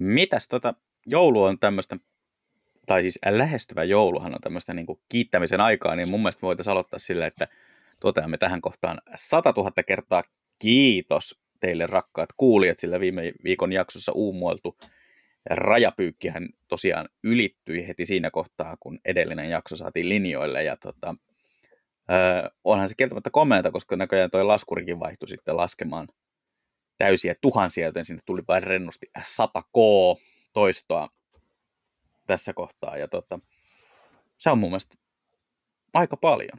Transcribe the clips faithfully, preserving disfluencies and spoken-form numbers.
Mitäs tota, joulu on tämmöistä, tai siis lähestyvä jouluhan on tämmöistä niin kuin kiittämisen aikaa, niin mun mielestä voitaisiin aloittaa sillä, että toteamme tähän kohtaan satatuhatta kertaa kiitos teille rakkaat kuulijat, sillä viime viikon jaksossa uumoiltu rajapyykkihän tosiaan ylittyi heti siinä kohtaa, kun edellinen jakso saatiin linjoille, ja tota, öö, onhan se kieltämättä komeata, koska näköjään toi laskurikin vaihtui sitten laskemaan täysiä tuhansia, joten sinne tuli vain rennosti sata tuhatta toistoa tässä kohtaa, ja tota, se on mun mielestä aika paljon.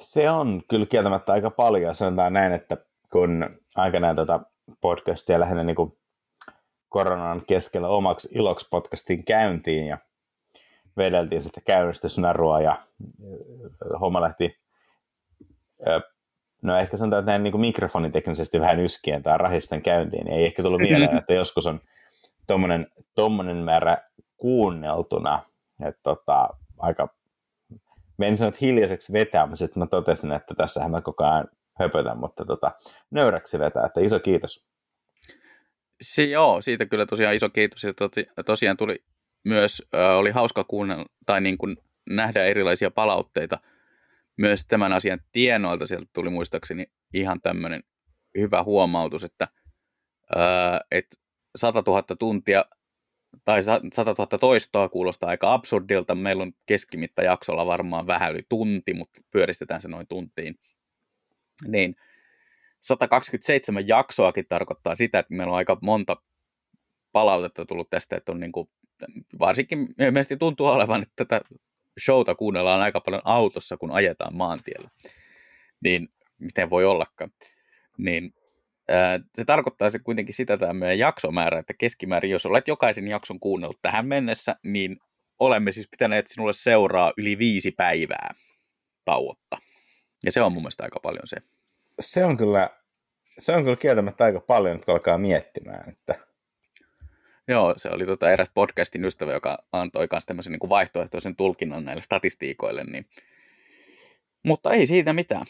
Se on kyllä kieltämättä aika paljon, sanotaan näin, että kun aikanaan tätä podcastia lähinnä niin kuin koronan keskellä omaksi iloksi podcastin käyntiin ja vedeltiin sitä käynnistysnarua ja homma lähti, no ehkä sanotaan, että näin niin kuin mikrofoniteknisesti vähän yskien tai rahisten käyntiin, niin ei ehkä tullut mieleen, että joskus on tommonen, tommonen määrä kuunneltuna, että tota, aika, mä en sano, että hiljaiseksi vetää, mutta sitten mä totesin, että tässähän mä koko ajan höpötän, mutta tota, nöyräksi vetää, että iso kiitos. Si, joo, siitä kyllä tosiaan iso kiitos, ja toti, tosiaan tuli myös, äh, oli hauska kuunnella, tai niin kuin nähdä erilaisia palautteita myös tämän asian tienoilta, sieltä tuli muistaakseni ihan tämmöinen hyvä huomautus, että äh, et satatuhatta tuntia tai satatuhatta toistoa kuulostaa aika absurdilta, meillä on keskimittajaksolla varmaan vähän yli tunti, mutta pyöristetään se noin tuntiin, niin sata kaksikymmentäseitsemän jaksoakin tarkoittaa sitä, että meillä on aika monta palautetta tullut tästä, että on niin kuin, varsinkin mielestäni tuntuu olevan, että tätä showta kuunnellaan aika paljon autossa, kun ajetaan maantiellä. Niin miten voi ollakaan? Niin, ää, se tarkoittaa se kuitenkin sitä tämä meidän jaksomäärä, että keskimäärin, jos olet jokaisen jakson kuunnellut tähän mennessä, niin olemme siis pitäneet sinulle seuraa yli viisi päivää tauotta. Ja se on mun mielestä aika paljon se. Se on kyllä, se on kyllä kieltämättä aika paljon, kun alkaa miettimään. Että... Joo, se oli tota eräs podcastin ystävä, joka antoi myös tämmöisen niin kuin vaihtoehtoisen tulkinnan näille statistiikoille. Niin... Mutta ei siitä mitään.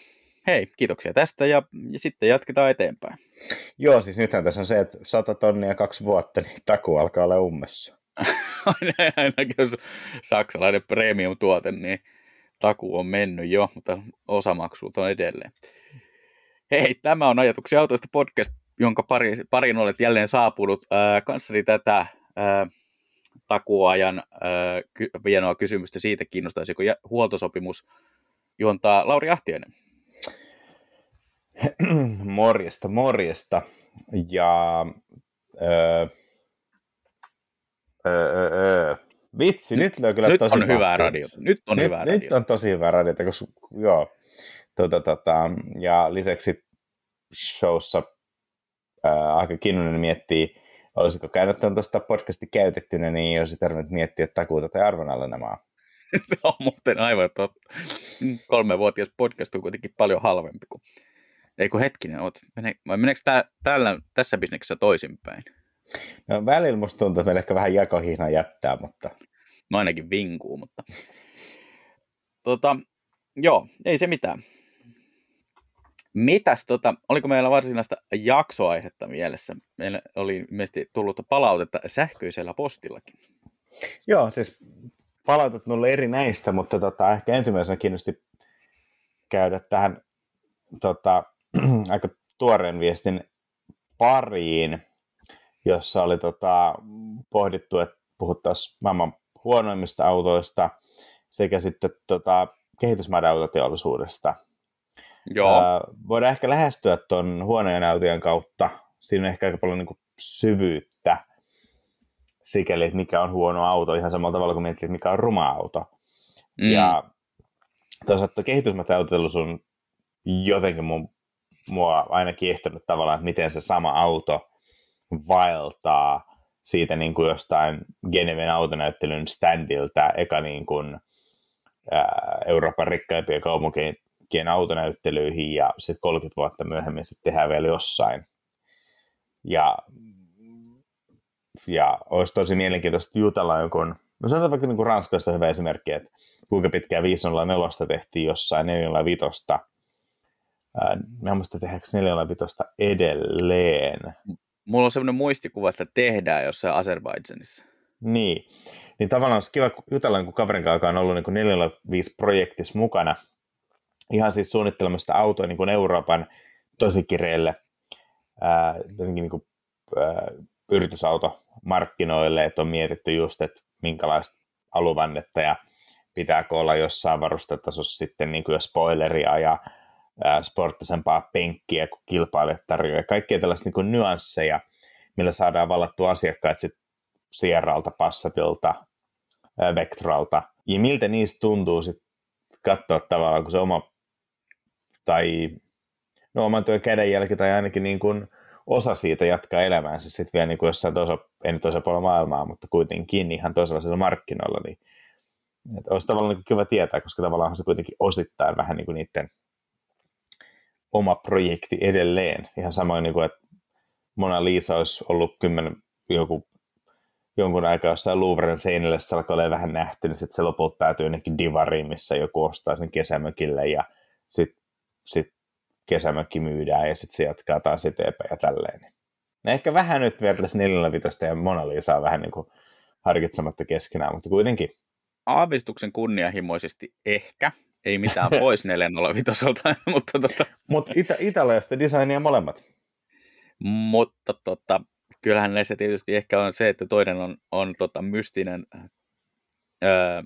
Hei, kiitoksia tästä ja, ja sitten jatketaan eteenpäin. Joo, siis nythän tässä on se, että sata tonnia kaksi vuotta, niin taku alkaa olla ummessa. Ainakin jos saksalainen premium-tuote, niin taku on mennyt jo, mutta osamaksut on edelleen. Hei, tämä on Ajatuksia autoista podcast, jonka pari, parin olet jälleen saapunut. Ää, kanssani tätä ää, takuajan ää, ky, hienoa kysymystä siitä kiinnostaisiko huoltosopimus juontaa Lauri Ahtiainen. Morjesta, morjesta. Ja öö, öö, öö. Vitsi, nyt, nyt on kyllä nyt tosi on hyvää radio. Nyt on nyt, hyvää radio. Nyt on tosi hyvää radio, koska joo. Tota, tota, ja lisäksi showssa ää, aika Kinnunen miettii, olisiko kannattanut tuosta podcasti käytettynä, niin olisi tarvinnut miettiä takuuta tai arvonallenamaa. Se on muuten aivan totta. Kolmevuotias podcast on kuitenkin paljon halvempi kuin, eikö hetkinen, oot, mene, vai meneekö tää, täällä, tässä bisneksessä toisinpäin? No välillä musta tuntuu, että meillä ehkä vähän jakohihna jättää, mutta... No ainakin vinkuu, mutta... tota, joo, ei se mitään. Mitäs, tota, oliko meillä varsinaista jaksoaihetta mielessä? Meillä oli mielestäni tullut palautetta sähköisellä postillakin. Joo, siis palautet minulle eri näistä, mutta tota, ehkä ensimmäisenä kiinnosti käydä tähän tota, aika tuoreen viestin pariin, jossa oli tota, pohdittu, että puhuttaisiin maailman huonoimmista autoista sekä sitten tota, kehitysmaiden autoteollisuudesta. Joo. Äh, voidaan ehkä lähestyä tuon huonojen autojen kautta. Siinä on ehkä aika paljon niin kuin syvyyttä sikäli, että mikä on huono auto, ihan samalla tavalla kuin miettii, mikä on ruma auto. Mm. Ja toisaalta kehitysmaiden autoteollisuus on jotenkin mun, mua aina kiehtonut tavallaan, että miten se sama auto vaeltaa siitä niin kuin jostain Geneven autonäyttelyn standiltä eka niin kuin Euroopan rikkaimpien kaupunkien autonäyttelyihin ja sitten kolmekymmentä vuotta myöhemmin sitten tehdään vielä jossain. Ja, ja olisi tosi mielenkiintoista jutella jonkun, no sanotaan vaikka niin kuin Ranskasta hyvä esimerkki, että kuinka pitkään viisi nolla neljä tehtiin jossain neljä nolla viisi. Mä en muista tehdäänkö neljä nolla viisi edelleen. Mulla on sellainen muistikuva, että tehdään jossain Azerbaidžanissa. Niin. Niin tavallaan olisi kiva jutella kun kaverin kanssa, joka on ollut niin neljäkymmentäviisi projektissa mukana. Ihan siis suunnittelemasta autoa niin kuin Euroopan tosikireille ää, niin kuin, ää, yritysautomarkkinoille, että on mietitty just, että minkälaista aluvannetta ja pitääkö olla jossain varustetasossa sitten niin kuin spoileria ja ää, sporttisempaa penkkiä, kun kilpailijat tarjoaa. Kaikkea tällaista niin kuin nyansseja, millä saadaan vallattua asiakkaat sitten Sierralta, Passatilta, ää, Vectralta. Ja miltä niistä tuntuu sitten katsoa tavallaan, kun se oma tai no, oman työn kädenjälki tai ainakin niin kuin osa siitä jatkaa elämäänsä sitten vielä niin kuin jossain toisa, ei nyt toisella puolella maailmaa, mutta kuitenkin ihan toisenlaisilla markkinoilla. Niin, että olisi tavallaan niin kuin kiva tietää, koska tavallaan se kuitenkin osittain vähän niin kuin niiden oma projekti edelleen. Ihan samoin, niin kuin, että Mona Lisa olisi ollut kymmenen, joku, jonkun aikaa jossain Louvren seinällä, sitä alkaa olla vähän nähty, niin sitten se lopulta päätyy jonnekin divariin, missä joku ostaa sen kesämökille ja sitten sit kesämökki myydään ja sitten se jatkaa taas eteenpäin ja tälleen. Ehkä vähän nyt vertaisi neljäkymmentäviisi ja Mona Lisaa vähän niin kuin harkitsematta keskenään, mutta kuitenkin. Aavistuksen kunnianhimoisesti ehkä. Ei mitään pois neljäkymmentäviisi, mutta tota... Mutta ita- italialaista designia molemmat. Mutta tota... Kyllähän näissä tietysti ehkä on se, että toinen on, on tota mystinen öö,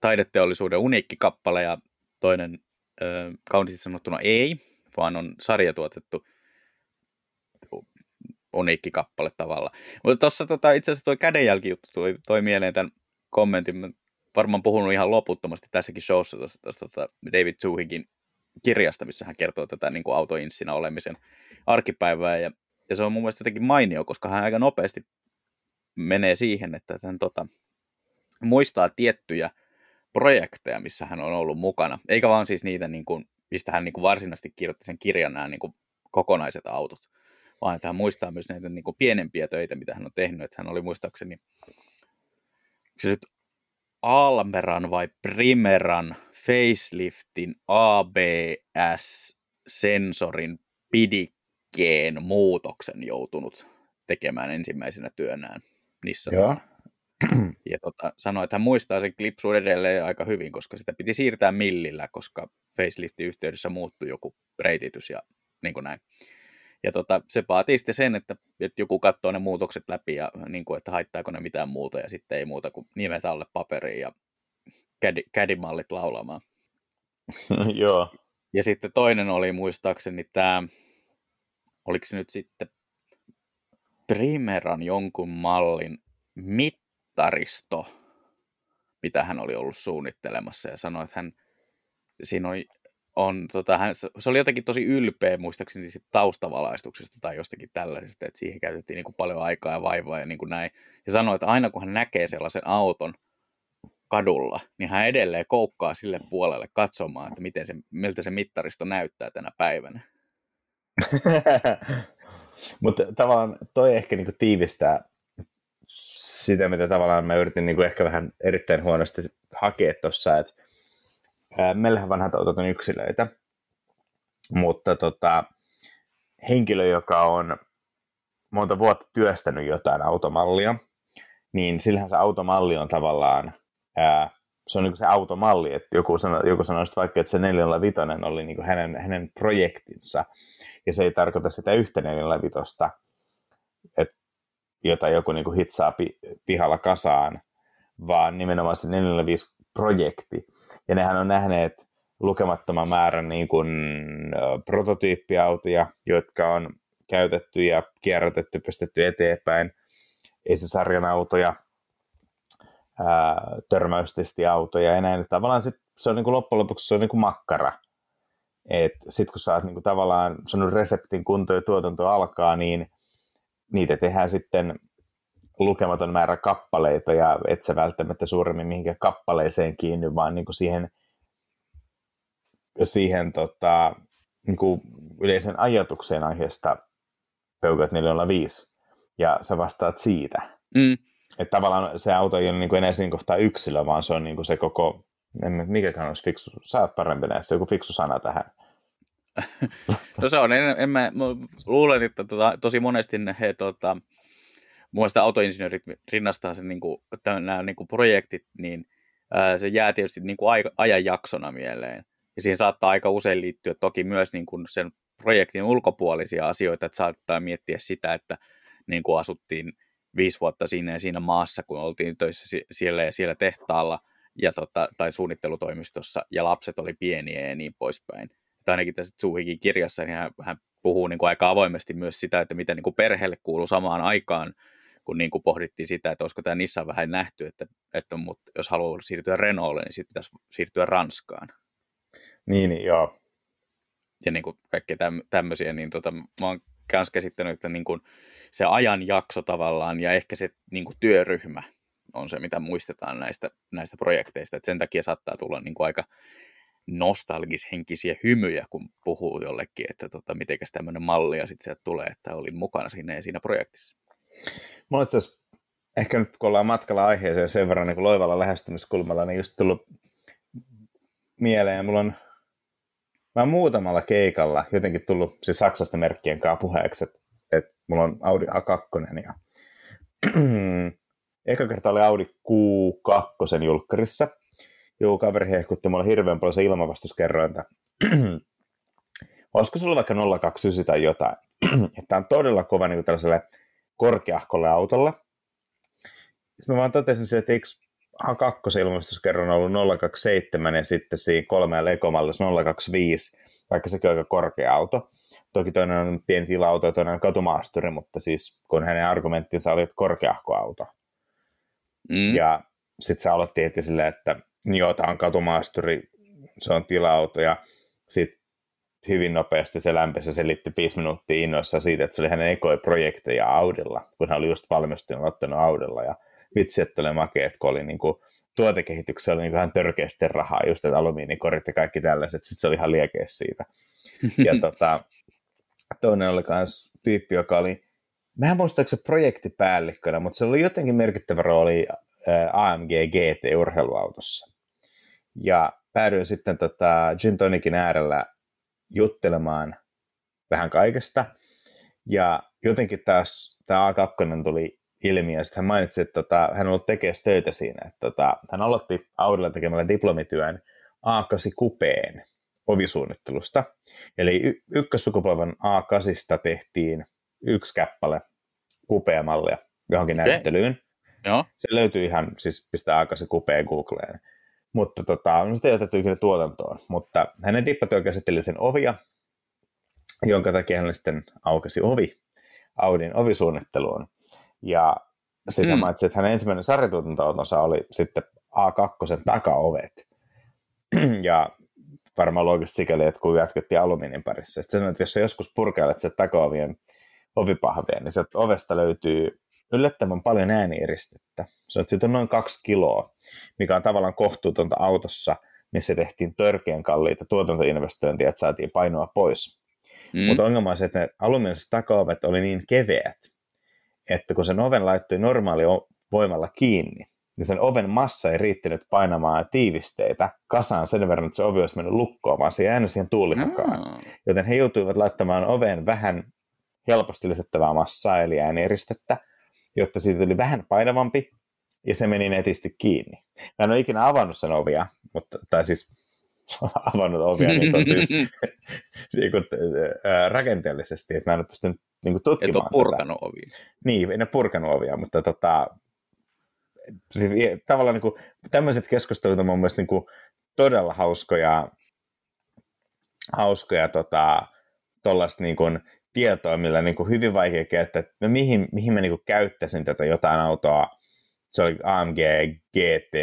taideteollisuuden uniikki kappale ja toinen öö, kauniisti sanottuna ei, vaan on sarjatuotettu uniikki kappale tavalla. Mutta tuossa tota, itse asiassa toi kädenjälkijuttu toi, toi mieleen tämän kommentin. Mä varmaan puhunut ihan loputtomasti tässäkin showssa tuosta David Zuhigin kirjasta, missä hän kertoo tätä niin kuin autoinssina olemisen arkipäivää ja Ja se on mun mielestä jotenkin mainio, koska hän aika nopeasti menee siihen, että hän tota, muistaa tiettyjä projekteja, missä hän on ollut mukana. Eikä vaan siis niitä, niin kuin, mistä hän niin kuin varsinaisesti kirjoitti sen kirjan nämä niin kuin kokonaiset autot, vaan että hän muistaa myös näitä niin kuin pienempiä töitä, mitä hän on tehnyt. Että hän oli muistaakseni se nyt Almeran vai Primeran, faceliftin, A B S-sensorin pidik, Gen muutoksen joutunut tekemään ensimmäisenä työnään Nissan. Joo. Ja tota, sanoi, että hän muistaa sen klipsun edelleen aika hyvin, koska sitä piti siirtää millillä, koska faceliftin yhteydessä muuttui joku reititys ja niin kuin näin. Ja tota, se vaatii sitten sen, että, että joku katsoo ne muutokset läpi ja niin kuin, että haittaako ne mitään muuta ja sitten ei muuta kuin nimet alle paperiin ja kädimallit laulamaan. Joo. Ja sitten toinen oli muistaakseni tämä... Oliko se nyt sitten Primeran jonkun mallin mittaristo, mitä hän oli ollut suunnittelemassa ja sanoi, että hän, siinä oli, on, tota, hän, se oli jotenkin tosi ylpeä muistaakseni taustavalaistuksesta tai jostakin tällaisesta, että siihen käytettiin niin kuin paljon aikaa ja vaivaa ja niin kuin näin. Ja sanoi, että aina kun hän näkee sellaisen auton kadulla, niin hän edelleen koukkaa sille puolelle katsomaan, että miten se, miltä se mittaristo näyttää tänä päivänä. Mutta tavallaan toi ehkä niinku tiivistää sitä, mitä tavallaan mä yritin niinku ehkä vähän erittäin huonosti hakea tuossa, että meillähän vanhat autot on yksilöitä, mutta tota, henkilö, joka on monta vuotta työstänyt jotain automallia, niin sillähän se automalli on tavallaan, ää, se on niinku se automalli, että joku sanoi, joku sanoi sit vaikka, että se neljäkymmentäviisi oli niinku hänen, hänen projektinsa. Ja se ei tarkoita sitä yhtä neljäkymmentäviisi, jota joku niinku hitsaa pi, pihalla kasaan, vaan nimenomaan se neljäkymmentäviisi-projekti. Ja nehän on nähneet lukemattoman määrän niin kuin prototyyppiautoja, jotka on käytetty ja kierrätetty, pistetty eteenpäin, esisarjan autoja, törmäystestiautoja ja näin. Tavallaan sit se on niin kuin loppujen lopuksi se on niin kuin makkara. Sitten kun sä oot niinku tavallaan sanonut reseptin kunto ja tuotanto alkaa, niin niitä tehdään sitten lukematon määrä kappaleita ja et sä välttämättä suuremmin mihinkään kappaleeseen kiinni, vaan niinku siihen, siihen tota, niinku yleisen ajatukseen aiheesta Peugeot neljäsataaviisi ja sä vastaat siitä. Mm. Että tavallaan se auto ei ole niinku enää siinä kohtaa yksilö, vaan se on niinku se koko... En, mikäkään olisi fiksu, sä oot parempi näissä, joku fiksu sana tähän. No se on, en, en mä, mä luulen, että tota, tosi monesti ne, he, tota, mun mielestä autoinsinöörit rinnastaa sen, niin kuin, nämä niin kuin projektit, niin ää, se jää tietysti niin kuin aika, ajanjaksona mieleen. Ja siihen saattaa aika usein liittyä toki myös niin kuin sen projektin ulkopuolisia asioita, että saattaa miettiä sitä, että niin kuin asuttiin viisi vuotta siinä ja siinä maassa, kun oltiin töissä siellä ja siellä tehtaalla ja tota, tai suunnittelutoimistossa ja lapset oli pieniä ja niin poispäin. Että ainakin tässä Zuhigin kirjassa niin hän, hän puhuu niin kuin aika avoimesti myös sitä, että mitä niin kuin perheelle kuuluu samaan aikaan, kun niin kuin pohdittiin sitä, että olisiko tämä Nissan vähän nähty, että, että mut, jos haluaa siirtyä Renaultille, niin sitten pitäisi siirtyä Ranskaan. Niin, niin joo. Ja niin kuin kaikkea täm, tämmöisiä, niin tota, mä oon myös käsittänyt, että niin kuin se ajanjakso tavallaan ja ehkä se niin kuin työryhmä on se, mitä muistetaan näistä, näistä projekteista. Et sen takia saattaa tulla niin kuin aika nostalgishenkisiä hymyjä, kun puhuu jollekin, että tota, mitenkäs tämmöinen malli ja sitten sieltä tulee, että olin mukana siinä ja siinä projektissa. Mä oon itse asiassa, ehkä nyt kun ollaan matkalla aiheeseen sen verran niin kuin loivalla lähestymiskulmalla, niin just tullut mieleen, mulla on mä oon muutamalla keikalla jotenkin tullut siis Saksasta merkkien kanssa puheeksi, että et mulla on Audi A kaksi ja eka kerta oli Audi Q kaksi julkkarissa. Joo, kaveri hehkutti mulle hirveän paljon se ilmavastuskerrointa. Olisiko se ollut vaikka nolla kaksikymmentäyhdeksän tai jotain? Tämä on todella kova niin tällaiselle korkeahkolle autolle. Sitten mä vaan totesin sille, että eikö A kaksi ilmavastuskerron on ollut nolla kaksikymmentäseitsemän ja sitten siinä kolmella ekomallissa nolla kaksikymmentäviisi, vaikka sekin on aika korkea auto. Toki toinen on pieni tila-auto ja toinen on katumaasturi, mutta siis kun hänen argumenttinsa oli, että korkeahkoauto. Mm. Ja sitten se aloitti heti silleen, että joo, tämä on katumaasturi, se on tila-auto ja sitten hyvin nopeasti se lämpössä selitti viisi minuuttia innoissa siitä, että se oli hänen ekoja projekteja Audilla, kun hän oli just valmistunut ottanut Audilla ja vitsi, että oli makea, että kun oli niin kuin, tuotekehityksessä oli niin kuin ihan törkeästi rahaa, just että alumiinikorit ja kaikki tällaiset, sitten se oli ihan liekeis siitä. Ja tota, toinen oli myös tyyppi, joka oli, mä en muista, se projektipäällikkönä, mutta se oli jotenkin merkittävä rooli A M G G T-urheiluautossa. Ja päädyin sitten tota Gin Tonikin äärellä juttelemaan vähän kaikesta. Ja jotenkin taas tämä A kaksi tuli ilmi, ja sitten hän mainitsi, että tota, hän on ollut tekemässä töitä siinä. Että tota, hän aloitti Audilla tekemällä diplomityön A kahdeksan Coupeen ovisuunnittelusta. Eli y- ykkössukupolven A kahdeksansta tehtiin yksi kappale Coupé-mallia johonkin okay. näyttelyyn. Joo. Se löytyy ihan, siis pistää A kahdeksan Coupeen Googleen. Mutta tota, no sitä ei otettu ikinä tuotantoon. Mutta hänen dippatyö käsitteli sen ovia, jonka takia hän sitten aukesi ovi Audin ovisuunnitteluun. Ja sitten mm. mainitsin, että hänen ensimmäinen sarjatuotanto-autonsa oli sitten A kaksi takaovet. Ja varmaan loogisesti sikäli, että kun jatkettiin alumiinin parissa. Sitten sanoin, että jos sä joskus purkailet sieltä takaovien ovipahveen, niin sieltä ovesta löytyy yllättävän paljon äänieristettä. Se on, siitä on noin kaksi kiloa, mikä on tavallaan kohtuutonta autossa, missä tehtiin törkeän kalliita tuotantoinvestointia, että saatiin painoa pois. Mm. Mutta ongelma on se, että ne alumiiniset takaovet oli niin keveät, että kun sen oven laittoi normaali voimalla kiinni, niin sen oven massa ei riittänyt painamaan tiivisteitä kasaan sen verran, että se ovi olisi mennyt lukkoon, vaan se ei aina siihen tuulihakaan. Mm. Joten he joutuivat laittamaan oveen vähän helposti lisättävää massaa, eli äänieristettä, jotta siitä tuli vähän painavampi, ja se meni netisti kiinni. Mä en ole ikinä avannut sen ovia, mutta, tai siis avannut ovia niin kuin, siis, niin kuin, ää, rakenteellisesti, että mä en ole pystynyt niin kuin, tutkimaan. Et ole purkanut tätä ovia. Niin, en ole purkanut ovia, mutta tota, siis, tavallaan niin kuin, tämmöiset keskustelut on mun mielestä niin kuin, todella hauskoja, hauskoja tota, tollaista niin kuin tietoa, millä niin kuin hyvin vaikea käyttää, että no mihin, mihin mä niin kuin käyttäisin tätä jotain autoa. Se oli A M G G T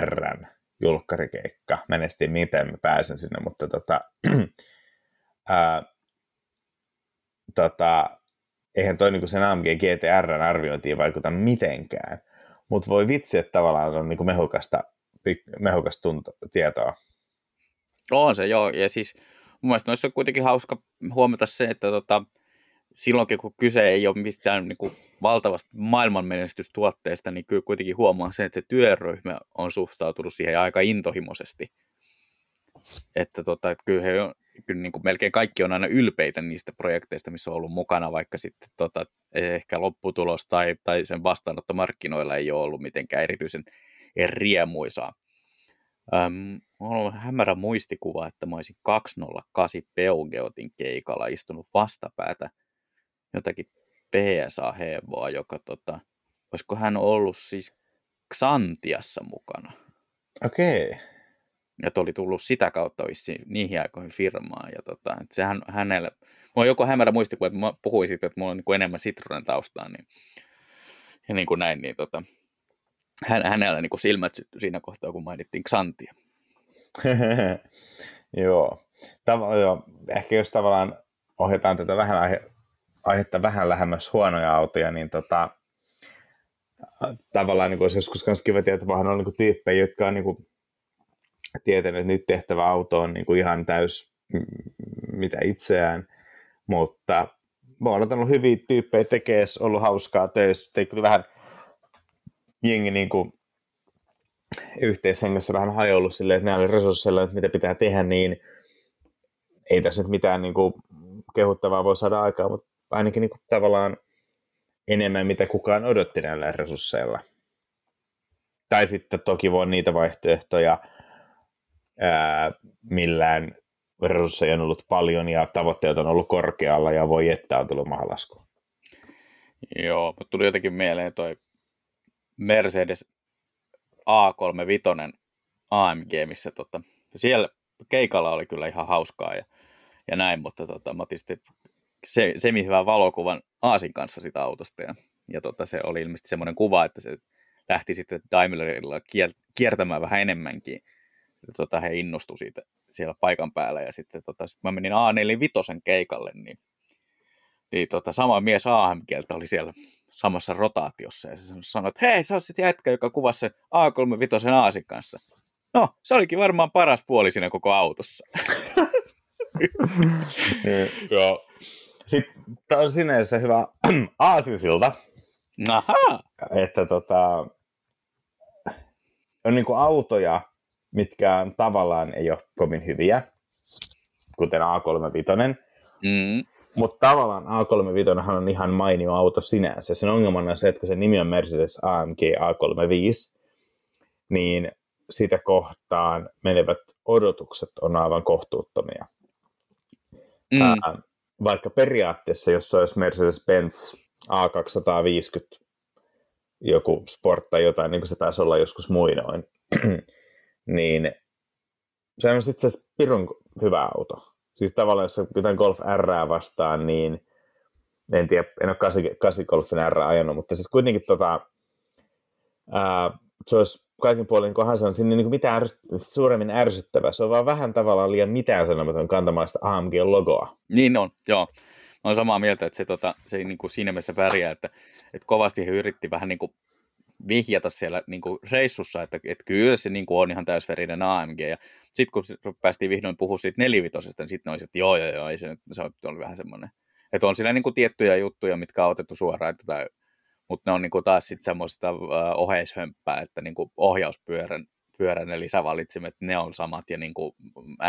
R:n julkkarikeikka. Mä en edes tiedä, miten mä pääsen sinne, mutta tota, äh, tota, eihän toi niin kuin sen A M G G T R:n arviointiin vaikuta mitenkään. Mutta voi vitsi, että tavallaan on niin kuin mehukasta, mehukasta tunt- tietoa. On se, joo. Ja siis mun mielestä noissa on kuitenkin hauska huomata se, että tota, silloinkin kun kyse ei ole mitään niin kuin valtavasta maailmanmenestystuotteesta, niin kyllä kuitenkin huomaa sen, että se työryhmä on suhtautunut siihen aika intohimoisesti. Että tota, kyllä he on kyllä niin kuin melkein kaikki on aina ylpeitä niistä projekteista, missä on ollut mukana, vaikka sitten tota, ehkä lopputulos tai, tai sen vastaanottomarkkinoilla ei ole ollut mitenkään erityisen riemuisaa. Ähm, mulla on hämärä muistikuva, että mä olisin kaksisataakahdeksan Peugeotin keikalla istunut vastapäätä jotakin P S A-hevoa, joka tota, olisiko hän ollut siis Xantiassa mukana. Okei. Okay. Ja oli tullut sitä kautta vissiin niihin aikoihin firmaan. Ja tota, että sehän hänelle, mulla on joku hämärä muistikuva, että mä puhuin siitä, että mulla on niin kuin enemmän Citroën taustaa. Niin, ja niin kuin näin, niin tota, hän, hänellä niin kuin silmät syttyi siinä kohtaa, kun mainittiin Xantia. Joo. Tav- joo. Ehkä jos tavallaan ohjataan tätä vähän aihe- aihetta vähän lähemmäs huonoja autoja, niin tota, tavallaan niin kuin olisi joskus myös kiva tietää, vaan on niin kuin tyyppejä, jotka on niin kuin tietänyt, että nyt tehtävä auto on niin kuin ihan täys mitä itseään, mutta mä oon ollut hyviä tyyppejä tekee, ollut hauskaa töissä, teki vähän jengi niin kuin yhteishengessä vähän hajoillut silleen, että näillä resursseilla, että mitä pitää tehdä, niin ei tässä nyt mitään niin kuin kehuttavaa voi saada aikaa, mutta ainakin niin kuin tavallaan enemmän mitä kukaan odotti näillä resursseilla. Tai sitten toki voi niitä vaihtoehtoja, Ää, millään resursseja on ollut paljon ja tavoitteet on ollut korkealla ja voi että on tullut mahalaskuun. Joo, mutta tuli jotenkin mieleen toi Mercedes A kolmekymmentäviisi A M G, missä tota, siellä keikalla oli kyllä ihan hauskaa ja, ja näin, mutta tota, mä otin sitten se, semihyvän valokuvan Aasin kanssa sitä autosta ja, ja tota, se oli ilmeisesti semmoinen kuva, että se lähti sitten Daimlerilla kiertämään vähän enemmänkin. Tota, he innostuivat siitä siellä paikan päällä ja sitten tota, sit mä menin A neljäkymmentäviisi keikalle, niin, niin tota, sama mies A M G:ltä oli siellä samassa rotaatiossa ja se sanoi, että hei, sä oot sit jätkä, joka kuvasi sen A kolmekymmentäviisi Aasin kanssa. No, se olikin varmaan paras puoli siinä koko autossa. Joo. Sitten on sinänsä hyvä aasinsilta. Aha! Että tota, on niinku autoja, mitkä tavallaan ei ole kovin hyviä, kuten A kolmekymmentäviisi. Mm. Mutta tavallaan A kolmekymmentäviisi on ihan mainio auto sinänsä. Sen ongelmana on se, että kun sen nimi on Mercedes A M G A kolmekymmentäviisi, niin sitä kohtaan menevät odotukset on aivan kohtuuttomia. Mm. Ää, vaikka periaatteessa, jos se olisi Mercedes-Benz A kaksisataaviisikymmentä, joku sport tai jotain, niin kuin se taisi olla joskus muinoin, niin se on itse asiassa pirun hyvä auto. Siis tavallaan, jos jotain Golf R:ää vastaan, niin en tiedä, en ole kasi Golfin R:ää ajanut, mutta siis kuitenkin tota, ää, se olisi kaikin puolin, kun hän sanoi, siinä ei niin mitään ärsy- suuremmin ärsyttävää. Se on vaan vähän tavallaan liian mitään sanomaton kantamaan sitä A M G-logoa. Niin on, joo. Mä oon samaa mieltä, että se, tota, se niin kuin siinä mielessä pärjää, että, että kovasti he yritti vähän niin kuin vihjata siellä niin kuin reissussa, että, että kyllä se niin kuin on ihan täysverinen A M G. Sitten kun päästiin vihdoin puhumaan siitä nelivitosesta, niin sitten ne olisivat, että joo, joo, joo, se, se oli vähän semmoinen. Että on siellä niin kuin tiettyjä juttuja, mitkä on otettu suoraan, tai, mutta ne on niin kuin taas sitten semmoista oheishömppää, että niin kuin ohjauspyörän pyörän, eli savalitsimet, ne on samat, ja niin kuin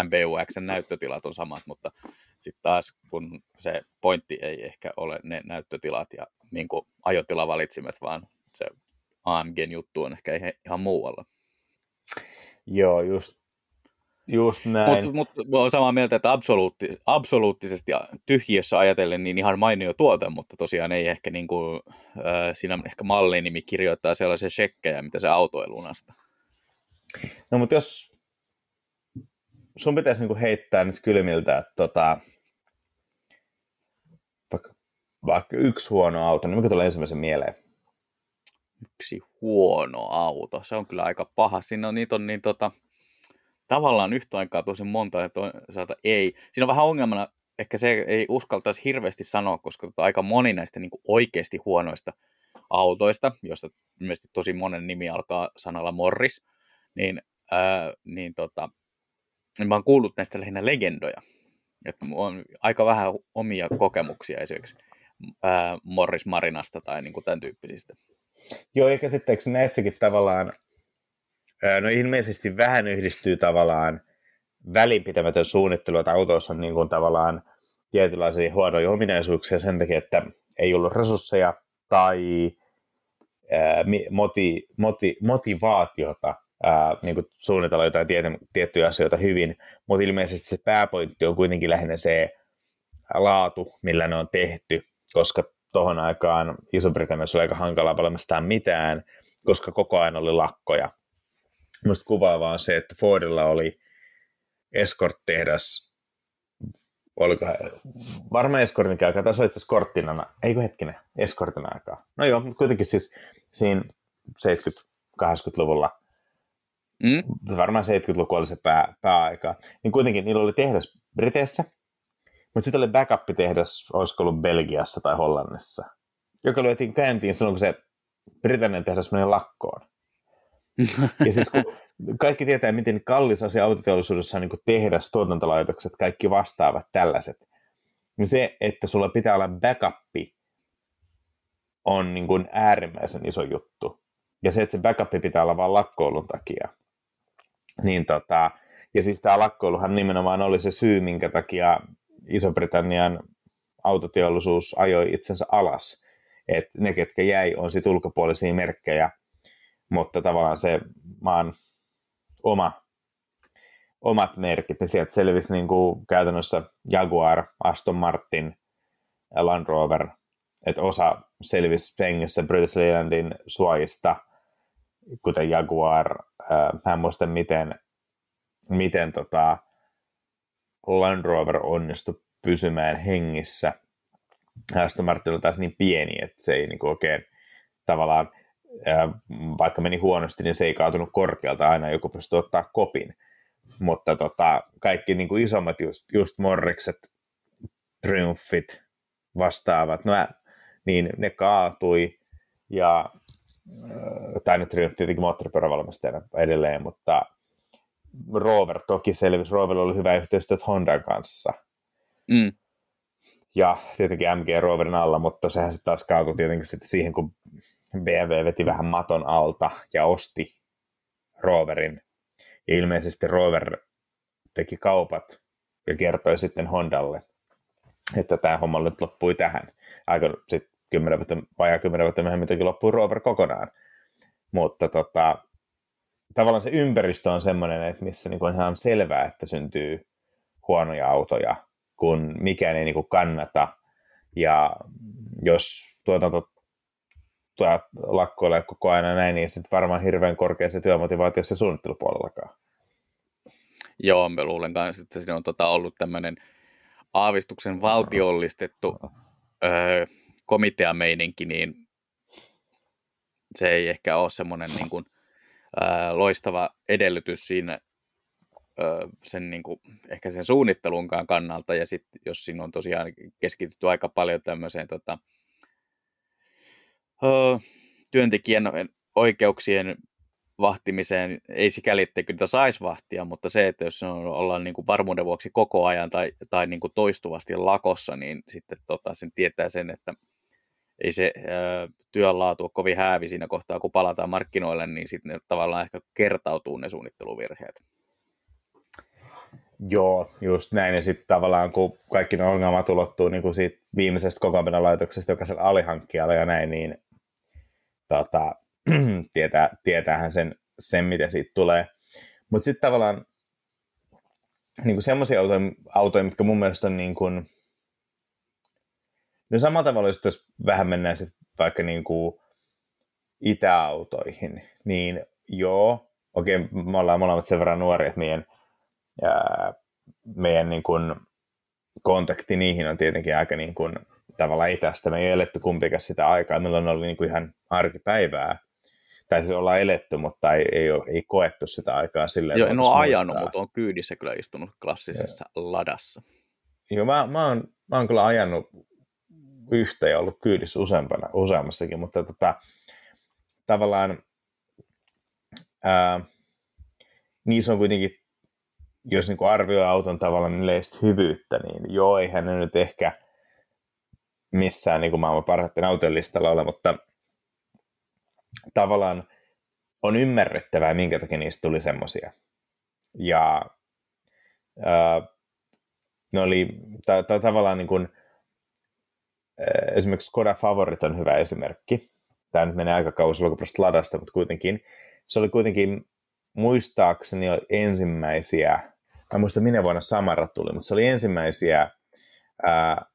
M B U X:n näyttötilat on samat, mutta sitten taas kun se pointti ei ehkä ole ne näyttötilat ja niin kuin ajotilavalitsimet, vaan se A M G:n juttu on ehkä ihan muualla. Joo, just, just näin. Mutta mut, olen samaa mieltä, että absoluutti, absoluuttisesti tyhjiössä ajatellen niin ihan mainio tuote, mutta tosiaan ei ehkä niin kuin, siinä ehkä mallinimi kirjoittaa sellaisia shekkejä, mitä se auto ei lunasta. No mutta jos sun pitäisi niinku heittää nyt kylmiltä, että tota, vaikka, vaikka yksi huono auto, niin mikä tulee ensimmäisen mieleen? Yksi huono auto. Se on kyllä aika paha. Siinä on, niitä on niin tota, tavallaan yhtä aikaa tosi monta ja toisaalta ei. Siinä on vähän ongelmana, ehkä se ei uskaltaisi hirveästi sanoa, koska tota, aika moni näistä niin kuin oikeasti huonoista autoista, joista ilmeisesti tosi monen nimi alkaa sanalla Morris, niin, ää, niin tota, mä oon kuullut näistä lähinnä legendoja. Että on aika vähän omia kokemuksia esimerkiksi ää, Morris Marinasta tai niin kuin tämän tyyppisistä. Joo, ja käsitteeksi näissäkin tavallaan, no ilmeisesti vähän yhdistyy tavallaan välinpitämätön suunnittelu, että autoissa on niin kuin tavallaan tietynlaisia huonoja ominaisuuksia sen takia, että ei ollut resursseja tai ää, moti, moti, motivaatiota ää, niin kuin suunnitella jotain tiety, tiettyjä asioita hyvin, mutta ilmeisesti se pääpointti on kuitenkin lähinnä se laatu, millä ne on tehty, koska tohon aikaan Iso-Britanniassa oli aika hankalaa valmistaa mitään, koska koko ajan oli lakkoja. Minusta kuvaavaa on se, että Fordilla oli Escort-tehdas, oliko varmaan Escortin aikaa, tässä oli itse asiassa Korttina, eikö hetkinen, Escortin aikaa. No joo, mutta kuitenkin siis siinä seitsemänkymmentä-kahdeksankymmentäluvulla, mm. varmaan seitsemänkymmentäluku oli se pää, pääaika, niin kuitenkin niillä oli tehdas Briteissä, mutta sitten oli backup-tehdas, olisiko ollut Belgiassa tai Hollannissa, joka lyötiin käyntiin silloin, kun se Britannian tehdas meni lakkoon. Ja siis kun kaikki tietää, miten kallis asia autoteollisuudessa on niin kuin tehdas, tuotantolaitokset, kaikki vastaavat tällaiset, niin se, että sulla pitää olla backup, on niin kuin äärimmäisen iso juttu. Ja se, että se backup pitää olla vain lakkoilun takia. Niin tota, ja siis tämä lakkoiluhan nimenomaan oli se syy, minkä takia Iso-Britannian autoteollisuus ajoi itsensä alas. Et ne, ketkä jäi, on sit ulkopuolisia merkkejä, mutta tavallaan se maan oma, omat merkit, niin sieltä selvisi niin kuin käytännössä Jaguar, Aston Martin, Land Rover, että osa selvisi hengissä British Leylandin suojista, kuten Jaguar, mä en muista miten, miten tota Land Rover onnistui pysymään hengissä. Aston Martin oli taas niin pieni, että se ei niin kuin oikein tavallaan, vaikka meni huonosti, niin se ei kaatunut korkealta, aina joku pystyy ottaa kopin. Mutta tota, kaikki niin kuin isommat, just, just Morrikset, Triumphit, vastaavat, no, niin ne kaatui. Ja, tai ne Triumphit tietenkin moottoripyörävalmistajana edelleen, mutta Rover toki selvisi. Roverilla oli hyvä yhteistyötä Hondan kanssa. Mm. Ja tietenkin M G Roverin alla, mutta sehän sitten taas kaatui tietenkin sitten siihen, kun B M W veti vähän maton alta ja osti Roverin. Ja ilmeisesti Rover teki kaupat ja kertoi sitten Hondalle, että tämä homma nyt loppui tähän. Aika sitten kymmenen vuotta, vajaa kymmenen vuotta myöhemmin toki loppui Rover kokonaan. Mutta tota, tavallaan se ympäristö on semmoinen, että missä niin kuin on ihan selvää, että syntyy huonoja autoja, kun mikään ei niin kuin kannata. Ja jos tuotanto lakkoilee koko ajan näin, niin sitten varmaan hirveän korkea se työmotivaatio se suunnittelupuolellakaan. Joo, mä luulen kanssa, että siinä on tota ollut tämmöinen aavistuksen valtiollistettu öö, komiteameininki, niin se ei ehkä ole semmoinen niin kuin, öö, loistava edellytys siinä öö, sen, niin kuin, ehkä sen suunnittelunkaan kannalta, ja sitten jos siinä on tosiaan keskitytty aika paljon tämmöiseen tota, työntekijän oikeuksien vahtimiseen, ei sikäli, etteikö niitä saisi vahtia, mutta se, että jos on, ollaan niin kuin varmuuden vuoksi koko ajan tai, tai niin kuin toistuvasti lakossa, niin sitten tota, sen tietää sen, että ei se ää, työn laatu ole kovin häävi siinä kohtaa, kun palataan markkinoille, niin sitten ne tavallaan ehkä kertautuu ne suunnitteluvirheet. Joo, just näin. Ja sitten tavallaan, kun kaikki ne ongelmat ulottuu niin kuin siitä viimeisestä kokoonpanolaitoksesta jokaisella alihankkijalla ja näin, niin tota, tietää, tietäähän sen, sen, mitä siitä tulee. Mutta sitten tavallaan niin semmoisia autoja, autoja, mitkä mun mielestä on niin kuin, no samalla tavalla, jos vähän mennään sitten vaikka niin kuin itäautoihin, niin joo, okei, okay, me ollaan molemmat sen verran nuoria, että meidän ja meidän niin kuin kontakti niihin on tietenkin aika niin kuin, tavallaan itästä. Me ei eletty kumpikaan sitä aikaa, milloin oli niin kuin ihan arkipäivää. Tai siis ollaan eletty, mutta ei, ei, ole, ei koettu sitä aikaa silleen. Joo, en ole ajanut, mutta olen kyydissä kyllä istunut klassisessa ja Ladassa. Joo, mä, mä, oon, mä oon kyllä ajanut yhtä ja ollut kyydissä useampana, useammassakin, mutta tota, tavallaan ää, niissä on kuitenkin, jos niin arvioi auton tavallaan yleistä hyvyyttä, niin joo, eihän ne nyt ehkä missään niin maailman parhaiten auton listalla ole, mutta tavallaan on ymmärrettävää, minkä takia niistä tuli semmoisia. Ja Ää, ne oli ta, ta, tavallaan niin kuin, ää, esimerkiksi Škoda Favorit on hyvä esimerkki. Tämä nyt menee aika kauas alkuperäisestä Ladasta, mutta kuitenkin. Se oli kuitenkin muistaakseni ensimmäisiä, mä en muista minä vuonna Samara tuli, mutta se oli ensimmäisiä ää,